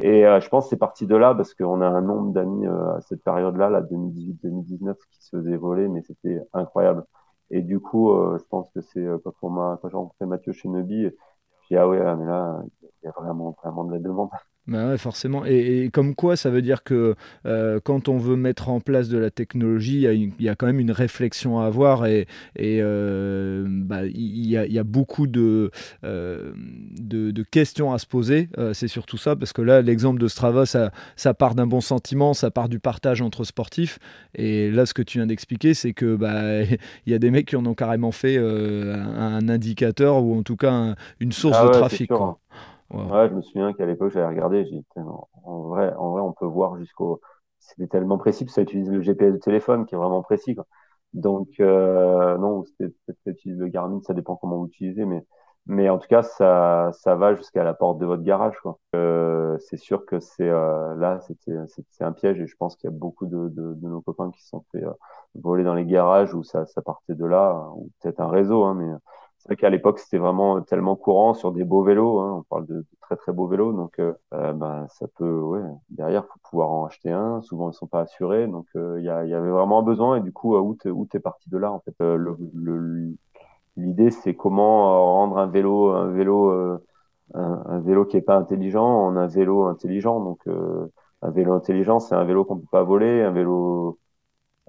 Et euh, je pense que c'est parti de là parce qu'on a un nombre d'amis euh, à cette période-là, là deux mille dix-huit deux mille dix-neuf, qui se faisaient voler, mais c'était incroyable. Et du coup, euh, je pense que c'est euh, quand, on m'a, quand j'ai rencontré Mathieu Chenubi, j'ai dit ah ouais, mais là il y a vraiment vraiment de la demande. Ben ouais, forcément. Et, et comme quoi, ça veut dire que euh, quand on veut mettre en place de la technologie, il y, y a quand même une réflexion à avoir et il euh, bah, y, y, y a beaucoup de, euh, de, de questions à se poser. Euh, c'est surtout ça, parce que là, l'exemple de Strava, ça, ça part d'un bon sentiment, ça part du partage entre sportifs. Et là, ce que tu viens d'expliquer, c'est que bah, y a des mecs qui en ont carrément fait euh, un, un indicateur ou en tout cas un, une source ah ouais, de trafic. Quoi. Wow. Ouais, je me souviens qu'à l'époque, j'avais regardé, j'ai dit, en vrai, en vrai, on peut voir jusqu'au, c'était tellement précis, parce que ça utilise le G P S du téléphone, qui est vraiment précis, quoi. Donc, euh, non, c'était, ça utilise le Garmin, ça dépend comment vous l'utilisez, mais, mais en tout cas, ça, ça va jusqu'à la porte de votre garage, quoi. Euh, c'est sûr que c'est, euh, là, c'était, c'est, c'est un piège, et je pense qu'il y a beaucoup de, de, de nos copains qui se sont fait euh, voler dans les garages, où ça, ça partait de là, ou peut-être un réseau, hein, mais, c'est vrai qu'à l'époque, c'était vraiment tellement courant sur des beaux vélos. Hein. On parle de, de très, très beaux vélos. Donc, euh, bah, ça peut, ouais, derrière, il faut pouvoir en acheter un. Souvent, ils ne sont pas assurés. Donc, il euh, y, y avait vraiment un besoin. Et du coup, août, août est parti de là. En fait, euh, le, le, l'idée, c'est comment rendre un vélo, un vélo, euh, un, un vélo qui n'est pas intelligent en un vélo intelligent. Donc, euh, un vélo intelligent, c'est un vélo qu'on ne peut pas voler. Un vélo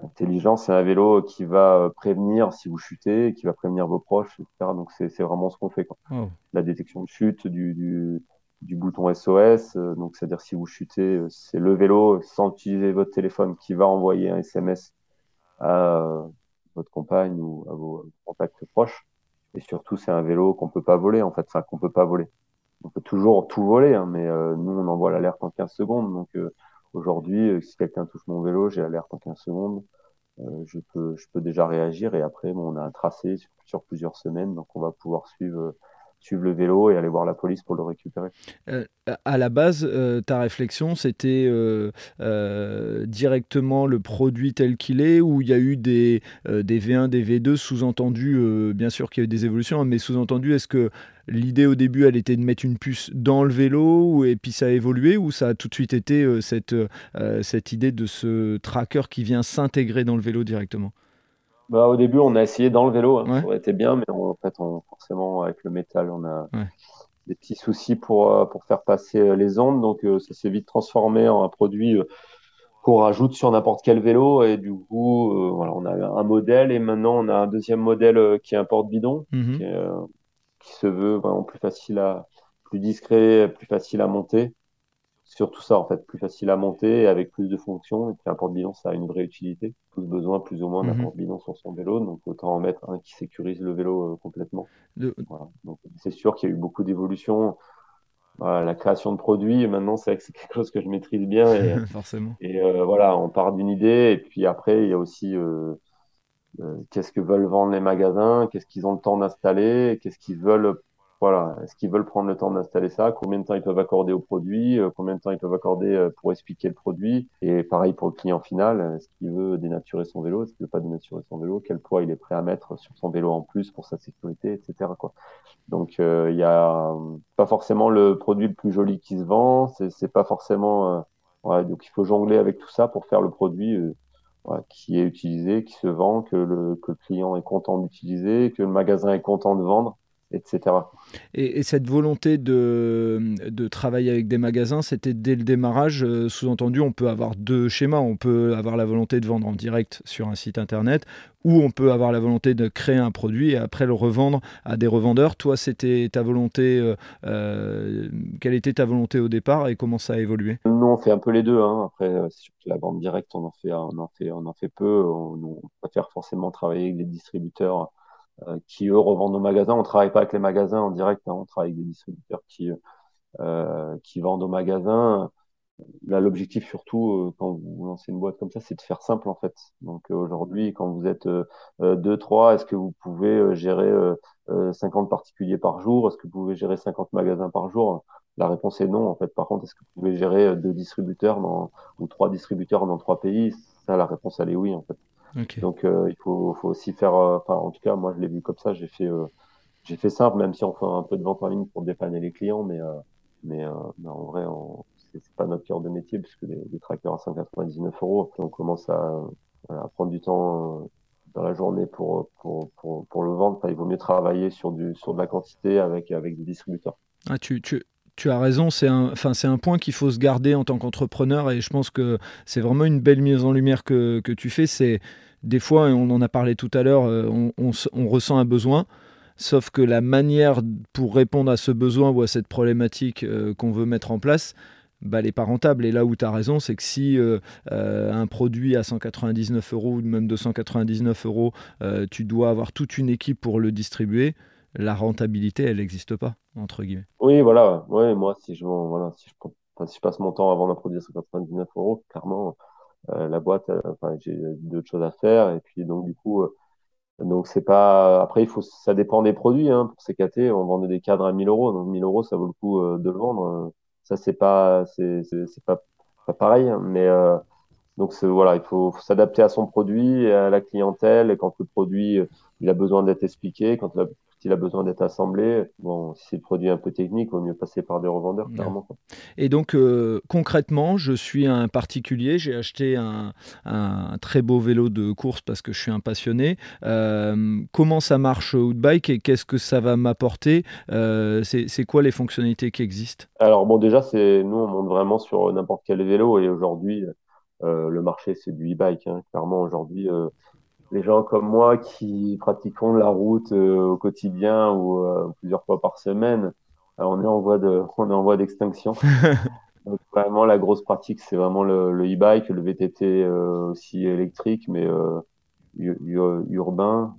intelligent, c'est un vélo qui va prévenir si vous chutez, qui va prévenir vos proches, et cetera. Donc, c'est, c'est vraiment ce qu'on fait. Quoi. Oh. La détection de chute, du, du, du bouton S O S, euh, donc c'est-à-dire si vous chutez, c'est le vélo sans utiliser votre téléphone qui va envoyer un S M S à euh, votre compagne ou à vos contacts proches. Et surtout, c'est un vélo qu'on peut pas voler en fait, enfin qu'on peut pas voler. On peut toujours tout voler, hein, mais euh, nous on envoie l'alerte en quinze secondes. Donc euh, aujourd'hui, euh, si quelqu'un touche mon vélo, j'ai l'alerte en quinze secondes. Euh, je peux, je peux déjà réagir. Et après, bon, on a un tracé sur, sur plusieurs semaines, donc on va pouvoir suivre. Euh, suivre le vélo et aller voir la police pour le récupérer. Euh, à la base, euh, ta réflexion, c'était euh, euh, directement le produit tel qu'il est, ou il y a eu des, euh, des V un, des V deux, sous-entendu, euh, bien sûr qu'il y a eu des évolutions, hein, mais sous-entendu, est-ce que l'idée au début, elle était de mettre une puce dans le vélo et puis ça a évolué, ou ça a tout de suite été euh, cette, euh, cette idée de ce tracker qui vient s'intégrer dans le vélo directement ? Bah, au début, on a essayé dans le vélo, hein. Ouais. Ça aurait été bien, mais on, en fait, on, forcément, avec le métal, on a ouais. des petits soucis pour, pour faire passer les ondes. Donc, euh, ça s'est vite transformé en un produit euh, qu'on rajoute sur n'importe quel vélo. Et du coup, euh, voilà, on a un modèle et maintenant, on a un deuxième modèle euh, qui est un porte-bidon, mm-hmm. qui, est, euh, qui se veut vraiment plus facile à, plus discret, plus facile à monter. Surtout ça, en fait, plus facile à monter avec plus de fonctions. Et puis un porte-bidon, ça a une vraie utilité. Plus besoin, plus ou moins, d'un mmh. porte-bidon sur son vélo. Donc, autant en mettre un qui sécurise le vélo euh, complètement. De... Voilà. Donc, c'est sûr qu'il y a eu beaucoup d'évolutions. Voilà, la création de produits, maintenant, c'est vrai que c'est quelque chose que je maîtrise bien. Et, forcément. Et euh, voilà, on part d'une idée. Et puis après, il y a aussi euh, euh, qu'est-ce que veulent vendre les magasins, qu'est-ce qu'ils ont le temps d'installer, qu'est-ce qu'ils veulent... Voilà, est-ce qu'ils veulent prendre le temps d'installer ça ? Combien de temps ils peuvent accorder au produit ? Combien de temps ils peuvent accorder pour expliquer le produit ? Et pareil pour le client final, est-ce qu'il veut dénaturer son vélo ? Est-ce qu'il veut pas dénaturer son vélo ? Quel poids il est prêt à mettre sur son vélo en plus pour sa sécurité, et cetera quoi. Donc il euh, y a pas forcément le produit le plus joli qui se vend, c'est, c'est pas forcément. Euh, ouais, donc il faut jongler avec tout ça pour faire le produit euh, ouais, qui est utilisé, qui se vend, que le, que le client est content d'utiliser, que le magasin est content de vendre. Etc. Et, et cette volonté de, de travailler avec des magasins, c'était dès le démarrage, euh, sous-entendu, on peut avoir deux schémas. On peut avoir la volonté de vendre en direct sur un site internet ou on peut avoir la volonté de créer un produit et après le revendre à des revendeurs. Toi, c'était ta volonté. Euh, euh, quelle était ta volonté au départ et comment ça a évolué ? Nous, on fait un peu les deux. Hein. Après, c'est sûr que la vente directe, on en fait, on en fait, on en fait peu. On, on préfère forcément travailler avec des distributeurs qui eux revendent aux magasins. On travaille pas avec les magasins en direct, hein. On travaille avec des distributeurs qui euh, qui vendent aux magasins. Là, l'objectif surtout euh, quand vous lancez une boîte comme ça, c'est de faire simple en fait. Donc euh, aujourd'hui, quand vous êtes euh, deux, trois, est-ce que vous pouvez euh, gérer euh, cinquante particuliers par jour ? Est-ce que vous pouvez gérer cinquante magasins par jour ? La réponse est non en fait. Par contre, est-ce que vous pouvez gérer deux distributeurs dans, ou trois distributeurs dans trois pays ? Ça, la réponse elle est oui en fait. Okay. Donc euh, il faut, faut aussi faire, euh, enfin en tout cas moi je l'ai vu comme ça, j'ai fait, euh, j'ai fait simple même si on fait un peu de vente en ligne pour dépanner les clients, mais, euh, mais euh, ben, en vrai on, c'est, c'est pas notre cœur de métier puisque les, les trackers à cent quatre-vingt-dix-neuf euros, on commence à, à prendre du temps euh, dans la journée pour, pour, pour, pour le vendre, enfin, il vaut mieux travailler sur, du, sur de la quantité avec, avec des distributeurs. Ah tu... tu... Tu as raison, c'est un, enfin, c'est un point qu'il faut se garder en tant qu'entrepreneur et je pense que c'est vraiment une belle mise en lumière que, que tu fais. C'est, des fois, et on en a parlé tout à l'heure, on, on, on ressent un besoin, sauf que la manière pour répondre à ce besoin ou à cette problématique euh, qu'on veut mettre en place, bah, elle n'est pas rentable. Et là où tu as raison, c'est que si euh, euh, un produit à cent quatre-vingt-dix-neuf euros ou même deux cent quatre-vingt-dix-neuf euros, euh, tu dois avoir toute une équipe pour le distribuer, la rentabilité, elle n'existe pas, entre guillemets. Oui, voilà. Ouais, moi, si je, voilà, si, je, enfin, si je passe mon temps à vendre un produit à cent quatre-vingt-dix-neuf euros, clairement, euh, la boîte, euh, enfin, j'ai d'autres choses à faire. Et puis, donc, du coup, euh, donc, c'est pas. Après, il faut, ça dépend des produits. Hein. Pour C K T, on vendait des cadres à mille euros. Donc, mille euros, ça vaut le coup euh, de le vendre. Ça, c'est pas, c'est, c'est, c'est pas, pas pareil. Hein. Mais euh, donc, c'est, voilà, il faut, faut s'adapter à son produit, à la clientèle. Et quand le produit, il a besoin d'être expliqué, quand la s'il a besoin d'être assemblé, bon, si c'est le produit un peu technique, il vaut mieux passer par des revendeurs, clairement. Et donc, euh, concrètement, je suis un particulier, j'ai acheté un, un très beau vélo de course parce que je suis un passionné. Euh, comment ça marche Hoot Bike et qu'est-ce que ça va m'apporter ? euh, c'est, c'est quoi les fonctionnalités qui existent ? Alors bon, déjà, c'est, nous, on monte vraiment sur n'importe quel vélo et aujourd'hui, euh, le marché, c'est du e-bike. Hein. Clairement, aujourd'hui... Euh, les gens comme moi qui pratiquons la route euh, au quotidien ou euh, plusieurs fois par semaine, Alors, on est en voie de, on est en voie d'extinction. Donc, vraiment, la grosse pratique, c'est vraiment le, le e-bike, le V T T euh, aussi électrique, mais euh, ur- urbain.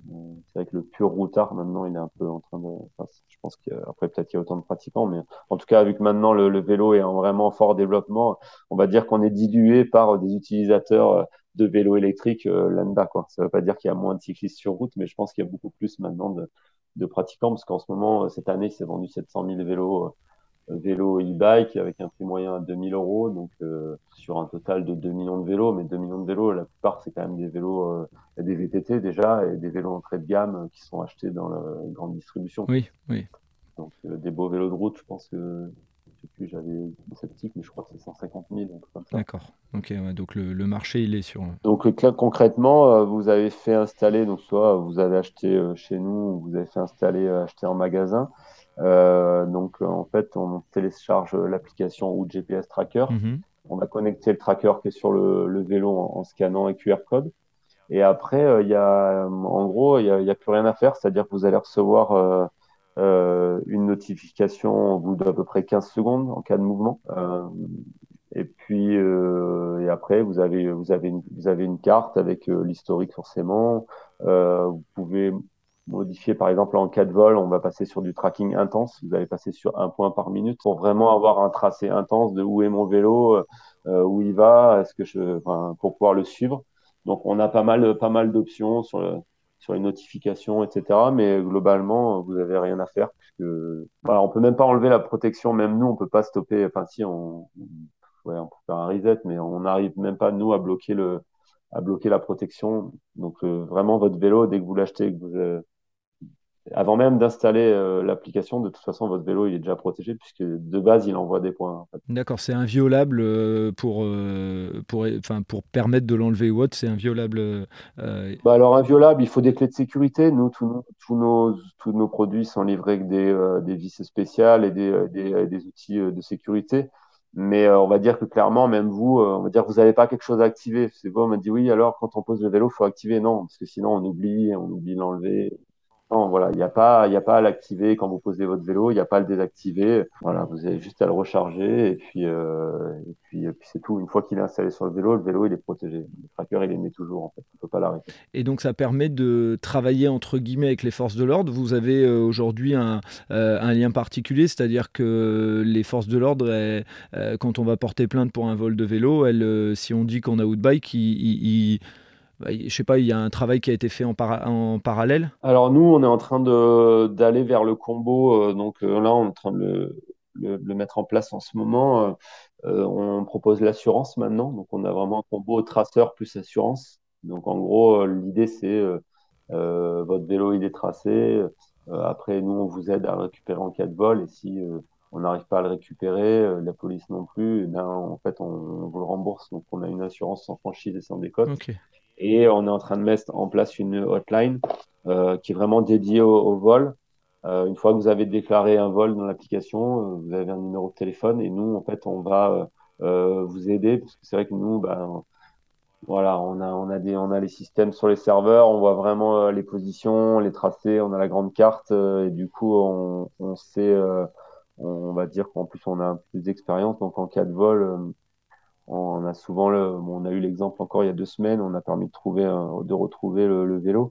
C'est vrai que le pur routard, maintenant, il est un peu en train de... Enfin, je pense qu'après, peut-être qu'il y a autant de pratiquants, mais en tout cas, vu que maintenant, le, le vélo est en vraiment fort développement, on va dire qu'on est dilué par des utilisateurs de vélos électriques euh, lambda, quoi. Ça ne veut pas dire qu'il y a moins de cyclistes sur route, mais je pense qu'il y a beaucoup plus maintenant de, de pratiquants, parce qu'en ce moment, cette année, il s'est vendu sept cent mille vélos euh, vélo e-bike avec un prix moyen à deux mille euros, donc euh, sur un total de deux millions de vélos. Mais deux millions de vélos, la plupart, c'est quand même des vélos, euh, des V T T déjà, et des vélos entrée de gamme euh, qui sont achetés dans la grande distribution. Oui, oui. Donc euh, des beaux vélos de route, je pense que, je sais plus, j'avais cette petite, mais je crois que c'est cent cinquante mille, donc comme ça. D'accord, ok, ouais, donc le, le marché, il est sur... Donc là, concrètement, euh, vous avez fait installer, donc soit vous avez acheté euh, chez nous, vous avez fait installer, euh, acheter en magasin. Euh, donc euh, en fait, on télécharge l'application Hoot G P S Tracker. Mmh. On va connecter le tracker qui est sur le, le vélo en, en scannant un Q R code. Et après, euh, y a, en gros, il n'y a, a plus rien à faire. C'est-à-dire que vous allez recevoir euh, euh, une notification au bout d'à peu près quinze secondes en cas de mouvement. Euh, et puis, euh, et après, vous avez, vous avez une, vous avez une carte avec euh, l'historique forcément. Euh, vous pouvez modifier, par exemple, en cas de vol, on va passer sur du tracking intense. Vous allez passer sur un point par minute pour vraiment avoir un tracé intense de où est mon vélo, euh, où il va, est-ce que je, enfin, pour pouvoir le suivre. Donc, on a pas mal, pas mal d'options sur le, sur les notifications, et cetera. Mais globalement, vous avez rien à faire puisque, voilà, on peut même pas enlever la protection. Même nous, on peut pas stopper. Enfin, si on, ouais, on peut faire un reset, mais on n'arrive même pas nous à bloquer le, à bloquer la protection. Donc, euh, vraiment, votre vélo, dès que vous l'achetez, que vous euh, avant même d'installer euh, l'application, de toute façon, votre vélo, il est déjà protégé puisque de base, il envoie des points. En fait. D'accord, c'est inviolable euh, pour, euh, pour, enfin, pour permettre de l'enlever ou autre, c'est inviolable. Euh... Bah alors, inviolable, il faut des clés de sécurité. Nous, tous nos, tous nos, tous nos produits sont livrés avec des, euh, des vis spéciales et des, des, des outils de sécurité. Mais euh, on va dire que clairement, même vous, euh, on va dire que vous n'avez pas quelque chose à activer. C'est bon, on m'a dit oui, alors quand on pose le vélo, il faut activer. Non, parce que sinon, on oublie, on oublie de l'enlever. Non, voilà, il n'y a pas, il n'y a pas à l'activer quand vous posez votre vélo, il n'y a pas à le désactiver. Voilà, vous avez juste à le recharger et puis, euh, et puis, et puis c'est tout. Une fois qu'il est installé sur le vélo, le vélo, il est protégé. Le tracker, il est mis toujours, en fait. On ne peut pas l'arrêter. Et donc, ça permet de travailler, entre guillemets, avec les forces de l'ordre. Vous avez euh, aujourd'hui un, euh, un lien particulier, c'est-à-dire que les forces de l'ordre, elles, euh, quand on va porter plainte pour un vol de vélo, elles, euh, si on dit qu'on a Hoot Bike, ils... Je sais pas, il y a un travail qui a été fait en, para- en parallèle. Alors nous, on est en train de, d'aller vers le combo. Euh, donc euh, là, on est en train de le, le, de le mettre en place en ce moment. Euh, on propose l'assurance maintenant. Donc on a vraiment un combo traceur plus assurance. Donc en gros, euh, l'idée, c'est euh, euh, votre vélo, il est tracé. Euh, après, nous, on vous aide à le récupérer en cas de vol. Et si euh, on n'arrive pas à le récupérer, euh, la police non plus, et bien, en fait, on, on vous le rembourse. Donc on a une assurance sans franchise et sans décote. Ok. Et on est en train de mettre en place une hotline euh, qui est vraiment dédiée au, au vol. Euh, une fois que vous avez déclaré un vol dans l'application, euh, vous avez un numéro de téléphone et nous, en fait, on va euh, vous aider parce que c'est vrai que nous, ben, voilà, on a, on a des, on a les systèmes sur les serveurs, on voit vraiment euh, les positions, les tracés, on a la grande carte euh, et du coup, on, on sait, euh, on va dire qu'en plus, on a un peu plus d'expérience. Donc, en cas de vol, euh, on a souvent, le, on a eu l'exemple encore il y a deux semaines, on a permis de trouver, de retrouver le, le vélo.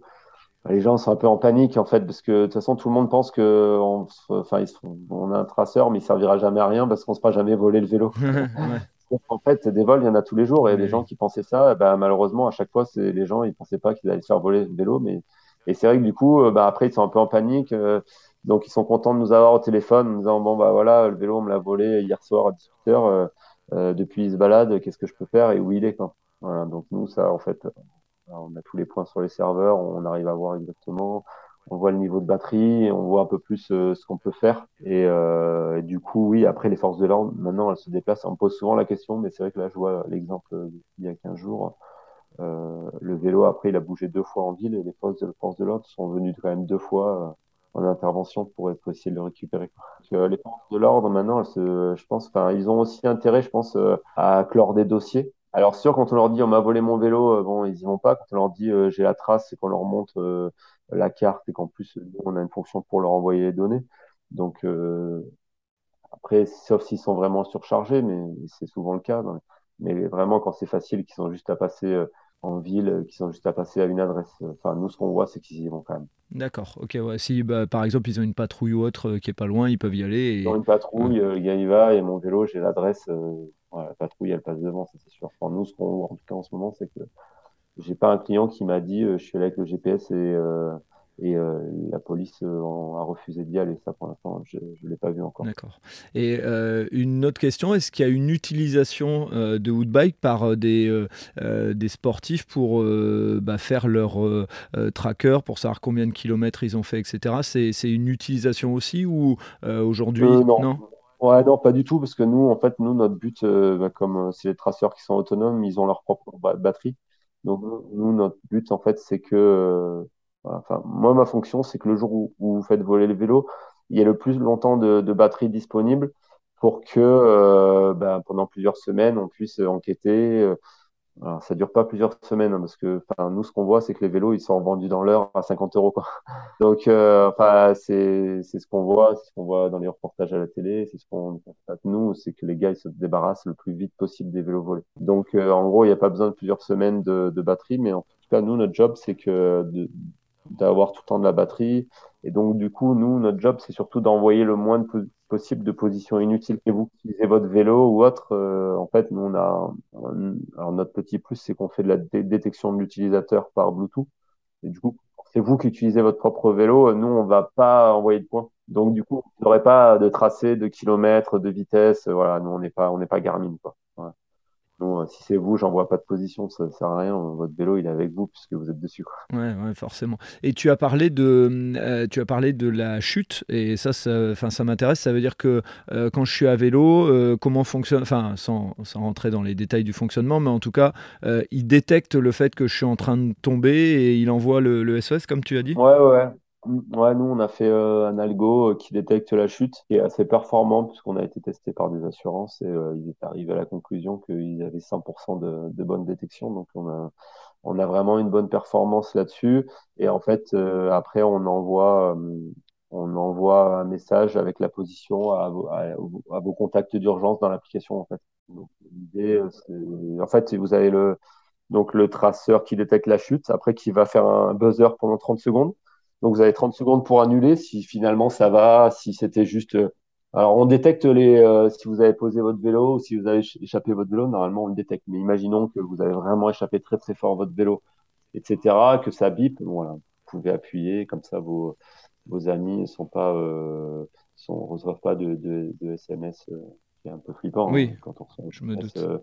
Les gens sont un peu en panique en fait, parce que de toute façon tout le monde pense que, on, enfin, on a un traceur, mais il servira jamais à rien parce qu'on ne se fera jamais voler le vélo. Ouais. En fait, des vols, il y en a tous les jours et oui. Les gens qui pensaient ça, bah, malheureusement à chaque fois, c'est les gens ils pensaient pas qu'ils allaient se faire voler le vélo, mais et c'est vrai que du coup, bah, après ils sont un peu en panique. Euh... Donc ils sont contents de nous avoir au téléphone, en nous disant bon bah voilà, le vélo on me l'a volé hier soir à dix-huit heures. Euh... Euh, depuis il se balade, qu'est-ce que je peux faire et où il est quand. Voilà, donc nous ça en fait on a tous les points sur les serveurs, on arrive à voir exactement, on voit le niveau de batterie, on voit un peu plus euh, ce qu'on peut faire et, euh, et du coup oui après les forces de l'ordre maintenant elles se déplacent, on me pose souvent la question mais c'est vrai que là je vois l'exemple il y a quinze jours, euh, le vélo après il a bougé deux fois en ville et les forces de, forces de l'ordre sont venues quand même deux fois euh, en intervention pour essayer de le récupérer. Euh, les forces de l'ordre, maintenant, elles se, je pense, ils ont aussi intérêt, je pense, euh, à clore des dossiers. Alors, sûr, quand on leur dit « on m'a volé mon vélo euh, », bon, ils n'y vont pas. Quand on leur dit euh, « j'ai la trace » et qu'on leur montre euh, la carte et qu'en plus, euh, on a une fonction pour leur envoyer les données. Donc, euh, Après, sauf s'ils sont vraiment surchargés, mais c'est souvent le cas. Hein. Mais vraiment, quand c'est facile, qu'ils sont juste à passer euh, en ville, euh, qu'ils sont juste à passer à une adresse. Enfin, nous, ce qu'on voit, c'est qu'ils y vont quand même. D'accord. Ok. Ouais. Si, bah, par exemple, ils ont une patrouille ou autre euh, qui est pas loin, ils peuvent y aller. Et... Ils ont une patrouille, euh, le gars y va, et mon vélo, j'ai l'adresse. Euh, voilà, la patrouille, elle passe devant, ça c'est sûr. Enfin, nous, ce qu'on voit en tout cas en ce moment, c'est que j'ai pas un client qui m'a dit euh, je suis allé avec le G P S et euh, et euh, la police euh, a refusé d'y aller. Ça, pour l'instant, je ne l'ai pas vu encore. D'accord. Et euh, une autre question, est-ce qu'il y a une utilisation euh, de Hoot Bike par des, euh, des sportifs pour euh, bah, faire leur euh, tracker, pour savoir combien de kilomètres ils ont fait, et cetera. C'est, c'est une utilisation aussi ou euh, aujourd'hui euh, non, non Ouais, non, pas du tout, parce que nous, en fait, nous, notre but, euh, bah, comme c'est les traceurs qui sont autonomes, ils ont leur propre ba- batterie. Donc, nous, notre but, en fait, c'est que... Euh, Enfin, moi, ma fonction, c'est que le jour où, où vous faites voler le vélo, il y ait le plus longtemps de, de batterie disponible pour que euh, bah, pendant plusieurs semaines, on puisse enquêter. Alors, ça ne dure pas plusieurs semaines hein, parce que nous, ce qu'on voit, c'est que les vélos, ils sont vendus dans l'heure à cinquante euros. Quoi. Donc, euh, enfin, c'est, c'est ce qu'on voit, c'est ce qu'on voit dans les reportages à la télé, c'est ce qu'on constate nous, c'est que les gars, ils se débarrassent le plus vite possible des vélos volés. Donc, euh, en gros, il n'y a pas besoin de plusieurs semaines de, de batterie, mais en tout cas, nous, notre job, c'est que... De, d'avoir tout le temps de la batterie. Et donc, du coup, nous, notre job, c'est surtout d'envoyer le moins de po- possible de positions inutiles. Et vous utilisez votre vélo ou autre, euh, en fait, nous, on a... Un, alors, notre petit plus, c'est qu'on fait de la dé- détection de l'utilisateur par Bluetooth. Et du coup, c'est vous qui utilisez votre propre vélo. Nous, on va pas envoyer de points. Donc, du coup, on n'aurait pas de tracé, de kilomètres, de vitesse. Voilà, nous, on n'est pas, on n'est pas Garmin, quoi. Voilà. Bon, si c'est vous, j'envoie pas de position, ça ne sert à rien. Votre vélo, il est avec vous puisque vous êtes dessus. Oui, ouais, forcément. Et tu as parlé de, euh, tu as parlé de la chute, et ça, ça, ça m'intéresse. Ça veut dire que euh, quand je suis à vélo, euh, comment fonctionne, enfin, sans, sans rentrer dans les détails du fonctionnement, mais en tout cas, euh, il détecte le fait que je suis en train de tomber et il envoie le, le S O S, comme tu as dit. Ouais, ouais. Ouais, nous, on a fait euh, un algo euh, qui détecte la chute, qui est assez performant puisqu'on a été testé par des assurances et euh, ils étaient arrivés à la conclusion qu'ils avaient cinq pour cent de, de bonne détection. Donc, on a, on a vraiment une bonne performance là-dessus. Et en fait, euh, après, on envoie, euh, on envoie un message avec la position à, à, à, à vos contacts d'urgence dans l'application, en fait. Donc, l'idée, c'est... En fait, si vous avez le, donc, le traceur qui détecte la chute, après, qui va faire un buzzer pendant trente secondes. Donc, vous avez trente secondes pour annuler si finalement ça va, si c'était juste… Alors, on détecte les euh, si vous avez posé votre vélo ou si vous avez échappé votre vélo, normalement, on le détecte. Mais imaginons que vous avez vraiment échappé très, très fort votre vélo, et cetera, que ça bip. Bon, voilà, vous pouvez appuyer, comme ça, vos, vos amis ne sont pas, euh, sont, reçoivent pas de, de, de S M S euh, qui est un peu flippant. Oui, hein, quand on reçoit, je me doute. Euh,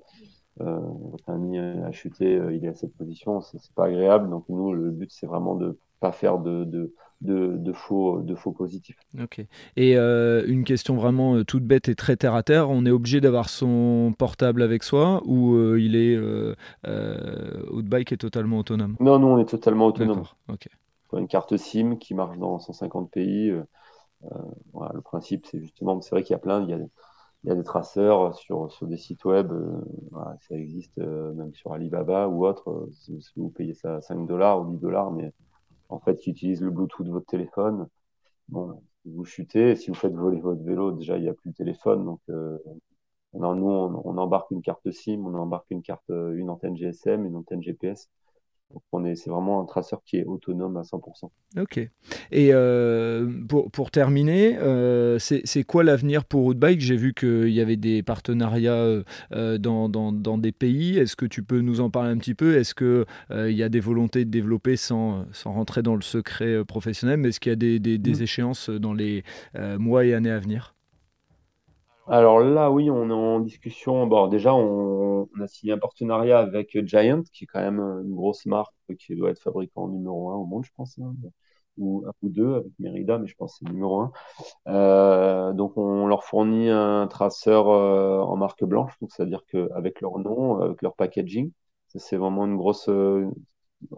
Euh, votre ami a chuté, euh, il est à cette position, c'est, c'est pas agréable. Donc nous, le but, c'est vraiment de pas faire de de de, de faux de faux positifs. Ok. Et euh, une question vraiment euh, toute bête et très terre à terre, on est obligé d'avoir son portable avec soi ou euh, il est euh, euh, Hoot Bike est totalement autonome? Non, nous on est totalement autonome. D'accord. Ok. On a une carte SIM qui marche dans cent cinquante pays. Euh, euh, voilà, le principe, c'est justement, c'est vrai qu'il y a plein, il y a Il y a des traceurs sur, sur des sites web, euh, voilà, ça existe euh, même sur Alibaba ou autre. Euh, si, si vous payez ça cinq dollars ou dix dollars, mais en fait, qui utilisent le Bluetooth de votre téléphone. Bon, si vous chutez, si vous faites voler votre vélo, déjà, il n'y a plus de téléphone. Donc, euh, on en, nous, on, on embarque une carte SIM, on embarque une carte, une antenne G S M, une antenne G P S. Donc on est, c'est vraiment un traceur qui est autonome à cent pour cent. Ok. Et euh, pour, pour terminer, euh, c'est, c'est quoi l'avenir pour Hoot Bike? J'ai vu qu'il y avait des partenariats euh, dans, dans, dans des pays. Est-ce que tu peux nous en parler un petit peu? Est-ce qu'il euh, y a des volontés de développer sans, sans rentrer dans le secret professionnel? Mais est-ce qu'il y a des, des, des échéances dans les euh, mois et années à venir? Alors là, oui, on est en discussion. Bon, déjà, on, on a signé un partenariat avec Giant, qui est quand même une grosse marque qui doit être fabricant numéro un au monde, je pense, hein, ou un ou deux avec Merida, mais je pense que c'est numéro un. Euh, donc, on leur fournit un traceur euh, en marque blanche, donc c'est-à-dire qu'avec leur nom, avec leur packaging, ça, c'est vraiment une grosse, euh,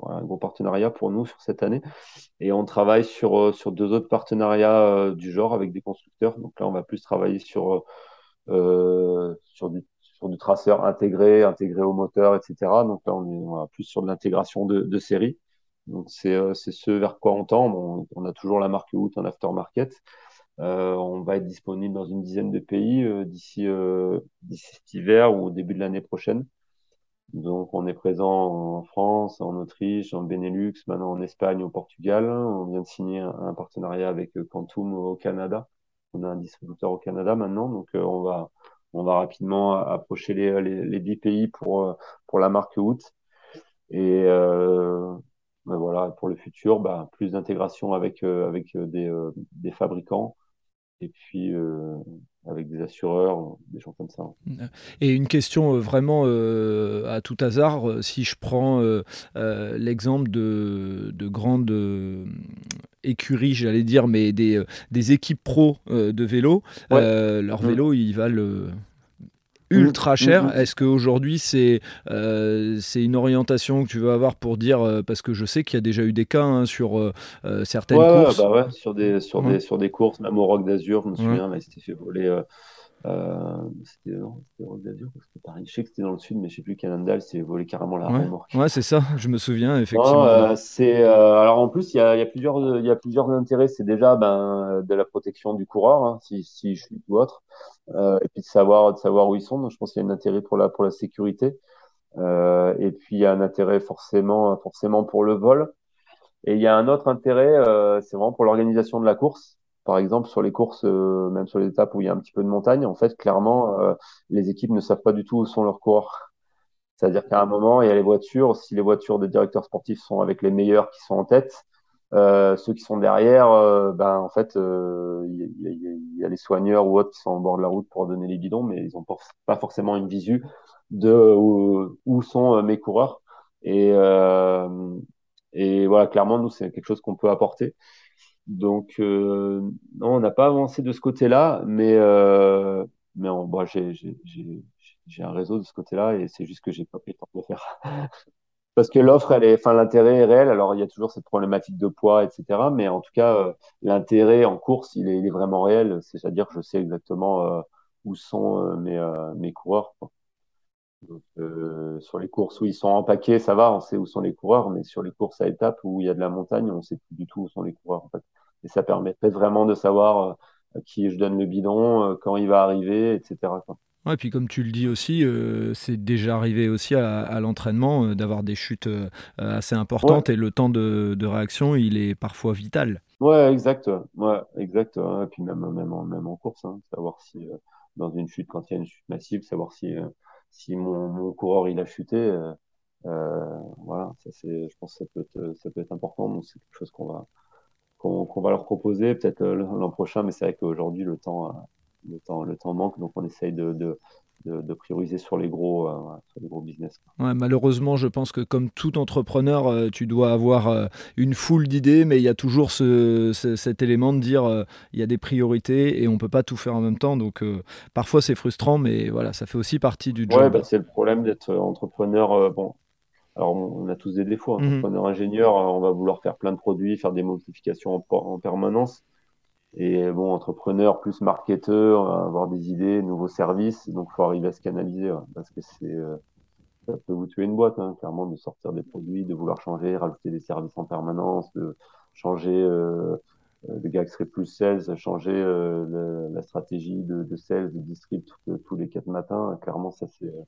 un gros partenariat pour nous sur cette année. Et on travaille sur, euh, sur deux autres partenariats euh, du genre avec des constructeurs. Donc là, on va plus travailler sur, euh, sur, du, sur du traceur intégré, intégré au moteur, et cetera. Donc là, on, est, on va plus sur de l'intégration de, de série. Donc c'est, euh, c'est ce vers quoi on tend. Bon, on a toujours la marque Hoot en aftermarket. Euh, on va être disponible dans une dizaine de pays euh, d'ici euh, d'ici cet hiver ou au début de l'année prochaine. Donc, on est présent en France, en Autriche, en Benelux, maintenant en Espagne, au Portugal. On vient de signer un, un partenariat avec euh, Quantum au Canada. On a un distributeur au Canada maintenant, donc euh, on va on va rapidement approcher les les, les dix pays pour euh, pour la marque Hoot. Et euh, ben voilà, pour le futur, bah, plus d'intégration avec euh, avec euh, des euh, des fabricants. Et puis euh, avec des assureurs, des gens comme ça. Et une question vraiment euh, à tout hasard, si je prends euh, euh, l'exemple de, de grandes euh, écuries, j'allais dire, mais des, des équipes pro euh, de vélo, ouais. euh, leur vélo, ils valent ultra cher. Mmh. Est-ce qu'aujourd'hui, c'est, euh, c'est une orientation que tu veux avoir pour dire, euh, parce que je sais qu'il y a déjà eu des cas hein, sur euh, certaines ouais, courses. Bah ouais, sur, des, sur, ouais. des, sur des courses, même au Roc d'Azur, je me souviens, ouais. il s'était fait voler. Euh, euh, c'était, non, c'était au Roc d'Azur, c'était Paris. Je sais que c'était dans le sud, mais je ne sais plus, Canandale s'est volé carrément la ouais. remorque. Ouais, c'est ça, je me souviens, effectivement. Non, euh, c'est, euh, alors en plus, il y a, y a plusieurs, y a plusieurs intérêts. C'est déjà ben, de la protection du coureur, hein, si, si je suis ou autre. Euh, et puis de savoir de savoir où ils sont. Donc je pense qu'il y a un intérêt pour la pour la sécurité, euh, et puis il y a un intérêt forcément forcément pour le vol, et il y a un autre intérêt, euh, c'est vraiment pour l'organisation de la course. Par exemple, sur les courses, euh, même sur les étapes où il y a un petit peu de montagne, en fait, clairement, euh, les équipes ne savent pas du tout où sont leurs coureurs. C'est-à-dire qu'à un moment, il y a les voitures. Si les voitures des directeurs sportifs sont avec les meilleurs qui sont en tête, Euh, ceux qui sont derrière, euh, ben en fait, il euh, y, y, y a les soigneurs ou autres qui sont au bord de la route pour donner les bidons, mais ils n'ont pas forcément une visu de où, où sont mes coureurs. Et, euh, et voilà, clairement, nous, c'est quelque chose qu'on peut apporter. Donc, euh, non, on n'a pas avancé de ce côté-là, mais euh, mais on, bon, j'ai, j'ai, j'ai, j'ai un réseau de ce côté-là, et c'est juste que j'ai pas pris le temps de le faire. Parce que l'offre, elle est, enfin, l'intérêt est réel. Alors, il y a toujours cette problématique de poids, et cetera. Mais en tout cas, euh, l'intérêt en course, il est, il est vraiment réel. C'est-à-dire que je sais exactement euh, où sont euh, mes, euh, mes coureurs. Donc, euh, sur les courses où ils sont en paquet, ça va, on sait où sont les coureurs. Mais sur les courses à étapes où il y a de la montagne, on ne sait plus du tout où sont les coureurs, en fait. Et ça permet vraiment de savoir euh, à qui je donne le bidon, euh, quand il va arriver, et cetera, quoi. Et puis comme tu le dis aussi, euh, c'est déjà arrivé aussi à, à l'entraînement euh, d'avoir des chutes euh, assez importantes, ouais. Et le temps de, de réaction, il est parfois vital. Ouais, exact. Ouais, exact. Et puis même, même, en, même en course, hein, savoir si euh, dans une chute, quand il y a une chute massive, savoir si, euh, si mon, mon coureur il a chuté. Euh, euh, voilà, ça, c'est, je pense que ça peut être, ça peut être important. Donc c'est quelque chose qu'on va, qu'on, qu'on va leur proposer peut-être euh, l'an prochain, mais c'est vrai qu'aujourd'hui le temps... Euh, Le temps, le temps manque, donc on essaye de, de, de, de prioriser sur les gros, euh, sur les gros business. Ouais, malheureusement, je pense que comme tout entrepreneur, euh, tu dois avoir euh, une foule d'idées, mais il y a toujours ce, ce, cet élément de dire euh, il y a des priorités et on ne peut pas tout faire en même temps. Donc euh, parfois, c'est frustrant, mais voilà, ça fait aussi partie du job. Ouais, bah, c'est le problème d'être entrepreneur. Euh, bon, alors on, on a tous des défauts. Hein, mmh. Entrepreneur ingénieur, on va vouloir faire plein de produits, faire des modifications en, en permanence. Et bon, entrepreneur plus marketeur, avoir des idées, nouveaux services, donc il faut arriver à se canaliser, ouais, parce que c'est, euh, ça peut vous tuer une boîte, hein, clairement, de sortir des produits, de vouloir changer, rajouter des services en permanence, de changer euh, le gars qui serait plus sales, changer euh, le, la stratégie de, de sales, de distrib tout, tous les quatre matins, clairement, ça c'est... Euh,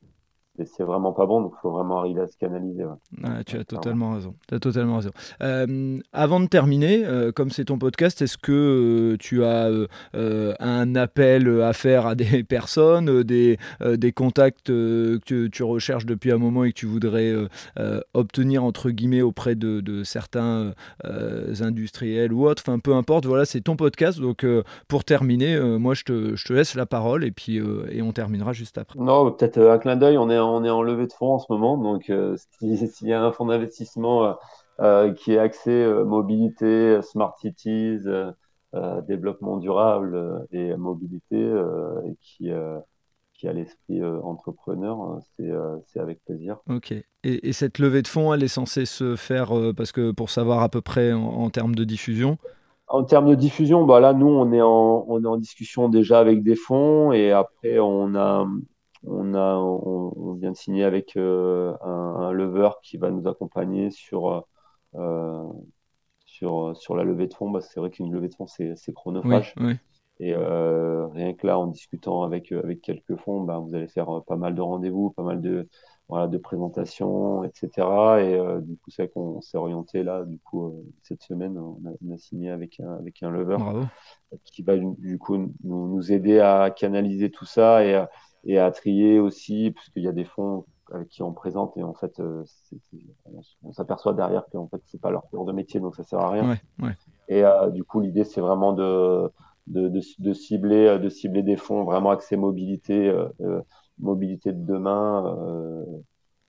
Et c'est vraiment pas bon, donc il faut vraiment arriver à se canaliser. Ouais. Ah, tu as totalement raison. Tu as totalement raison. Euh, avant de terminer, euh, comme c'est ton podcast, est-ce que euh, tu as euh, un appel à faire à des personnes, euh, des, euh, des contacts euh, que tu recherches depuis un moment et que tu voudrais euh, euh, obtenir entre guillemets auprès de, de certains euh, industriels ou autres, enfin peu importe. Voilà, c'est ton podcast. Donc euh, pour terminer, euh, moi je te, je te laisse la parole et puis euh, et on terminera juste après. Non, peut-être un clin d'œil. On est On est en levée de fonds en ce moment, donc euh, s'il si y a un fonds d'investissement euh, euh, qui est axé euh, mobilité, smart cities, euh, euh, développement durable et mobilité, euh, et qui, euh, qui a l'esprit euh, entrepreneur, c'est, euh, c'est avec plaisir. Ok. Et, et cette levée de fonds, elle est censée se faire, euh, parce que pour savoir à peu près en, en termes de diffusion. En termes de diffusion, bah là, nous, on est en, on est en discussion déjà avec des fonds, et après, on a... On, a, on, on vient de signer avec euh, un, un lever qui va nous accompagner sur, euh, sur, sur la levée de fonds. Bah, c'est vrai qu'une levée de fonds, c'est, c'est chronophage. Oui, oui. Et euh, rien que là, en discutant avec, avec quelques fonds, bah, vous allez faire pas mal de rendez-vous, pas mal de, voilà, de présentations, et cetera. Et euh, du coup, c'est vrai qu'on s'est orienté là. Du coup, euh, cette semaine, on a, on a signé avec un, avec un lever. Bravo. Qui va du coup nous, nous aider à canaliser tout ça et à, et à trier aussi, parce qu'il y a des fonds avec qui on présente et en fait, euh, c'est, on s'aperçoit derrière qu'en fait, c'est pas leur cours de métier, donc ça sert à rien. Ouais, ouais. Et euh, du coup, l'idée, c'est vraiment de De, de, de, cibler, de cibler des fonds vraiment axés mobilité, euh, mobilité de demain, euh,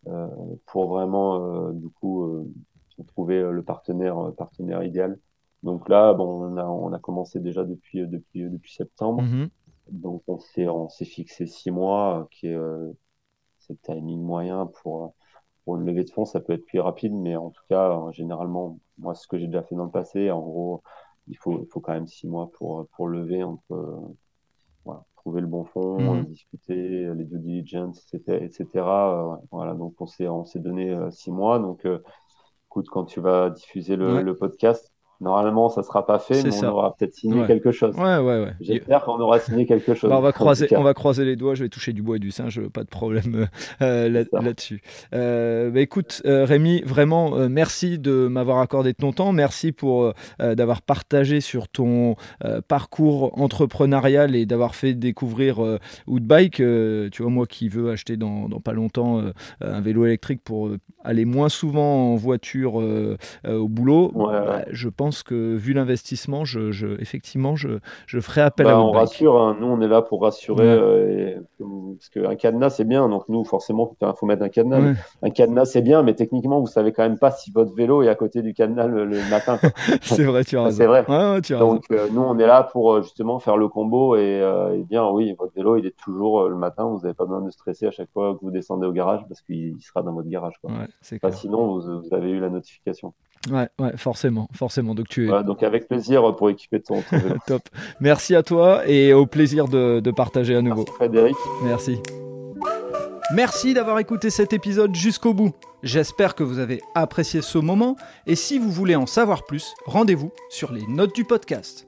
euh, pour vraiment euh, du coup euh, trouver le partenaire, partenaire idéal. Donc là, bon, on a, on a commencé déjà depuis, depuis, depuis septembre. Mm-hmm. Donc on s'est, on s'est fixé six mois, qui est euh, c'est le timing moyen pour, pour une levée de fonds. Ça peut être plus rapide, mais en tout cas, généralement, moi, ce que j'ai déjà fait dans le passé, en gros, Il faut, il faut quand même six mois pour, pour lever, on peut, voilà, trouver le bon fonds, mmh. discuter, les due diligence, et cetera et cetera. Euh, voilà, donc on s'est, on s'est donné six mois. Donc, euh, écoute, quand tu vas diffuser le, ouais. le podcast, normalement, ça ne sera pas fait, c'est mais ça. On aura peut-être signé ouais. quelque chose. Ouais, ouais, ouais. J'espère qu'on aura signé quelque chose. Bah, on, va croiser, on va croiser les doigts, je vais toucher du bois et du singe, pas de problème euh, là, là-dessus. Euh, bah, écoute, euh, Rémi, vraiment, euh, merci de m'avoir accordé ton temps. Merci pour, euh, d'avoir partagé sur ton euh, parcours entrepreneurial et d'avoir fait découvrir euh, Hoot Bike. Euh, tu vois, moi qui veux acheter dans, dans pas longtemps euh, un vélo électrique pour euh, aller moins souvent en voiture euh, euh, au boulot, ouais, bah, ouais. je pense que vu l'investissement, je, je, effectivement, je, je ferai appel bah, à Hoot Bike. On rassure, hein. Nous on est là pour rassurer, ouais. euh, et, parce qu'un cadenas c'est bien, donc nous forcément il faut mettre un cadenas. Ouais. Un cadenas c'est bien, mais techniquement vous savez quand même pas si votre vélo est à côté du cadenas le, le matin. C'est vrai, tu as raison. C'est vrai. Ouais, ouais, tu as donc raison. Euh, nous on est là pour justement faire le combo et, euh, et dire oui, votre vélo il est toujours euh, le matin, vous n'avez pas besoin de stresser à chaque fois que vous descendez au garage parce qu'il sera dans votre garage. Quoi. Ouais, c'est bah, sinon vous, vous avez eu la notification. Ouais, ouais, forcément, forcément. Donc tu es. Voilà, donc avec plaisir pour équiper ton. ton Top. Merci à toi et au plaisir de, de partager à nouveau. Merci Frédéric. Merci. Merci d'avoir écouté cet épisode jusqu'au bout. J'espère que vous avez apprécié ce moment et si vous voulez en savoir plus, rendez-vous sur les notes du podcast.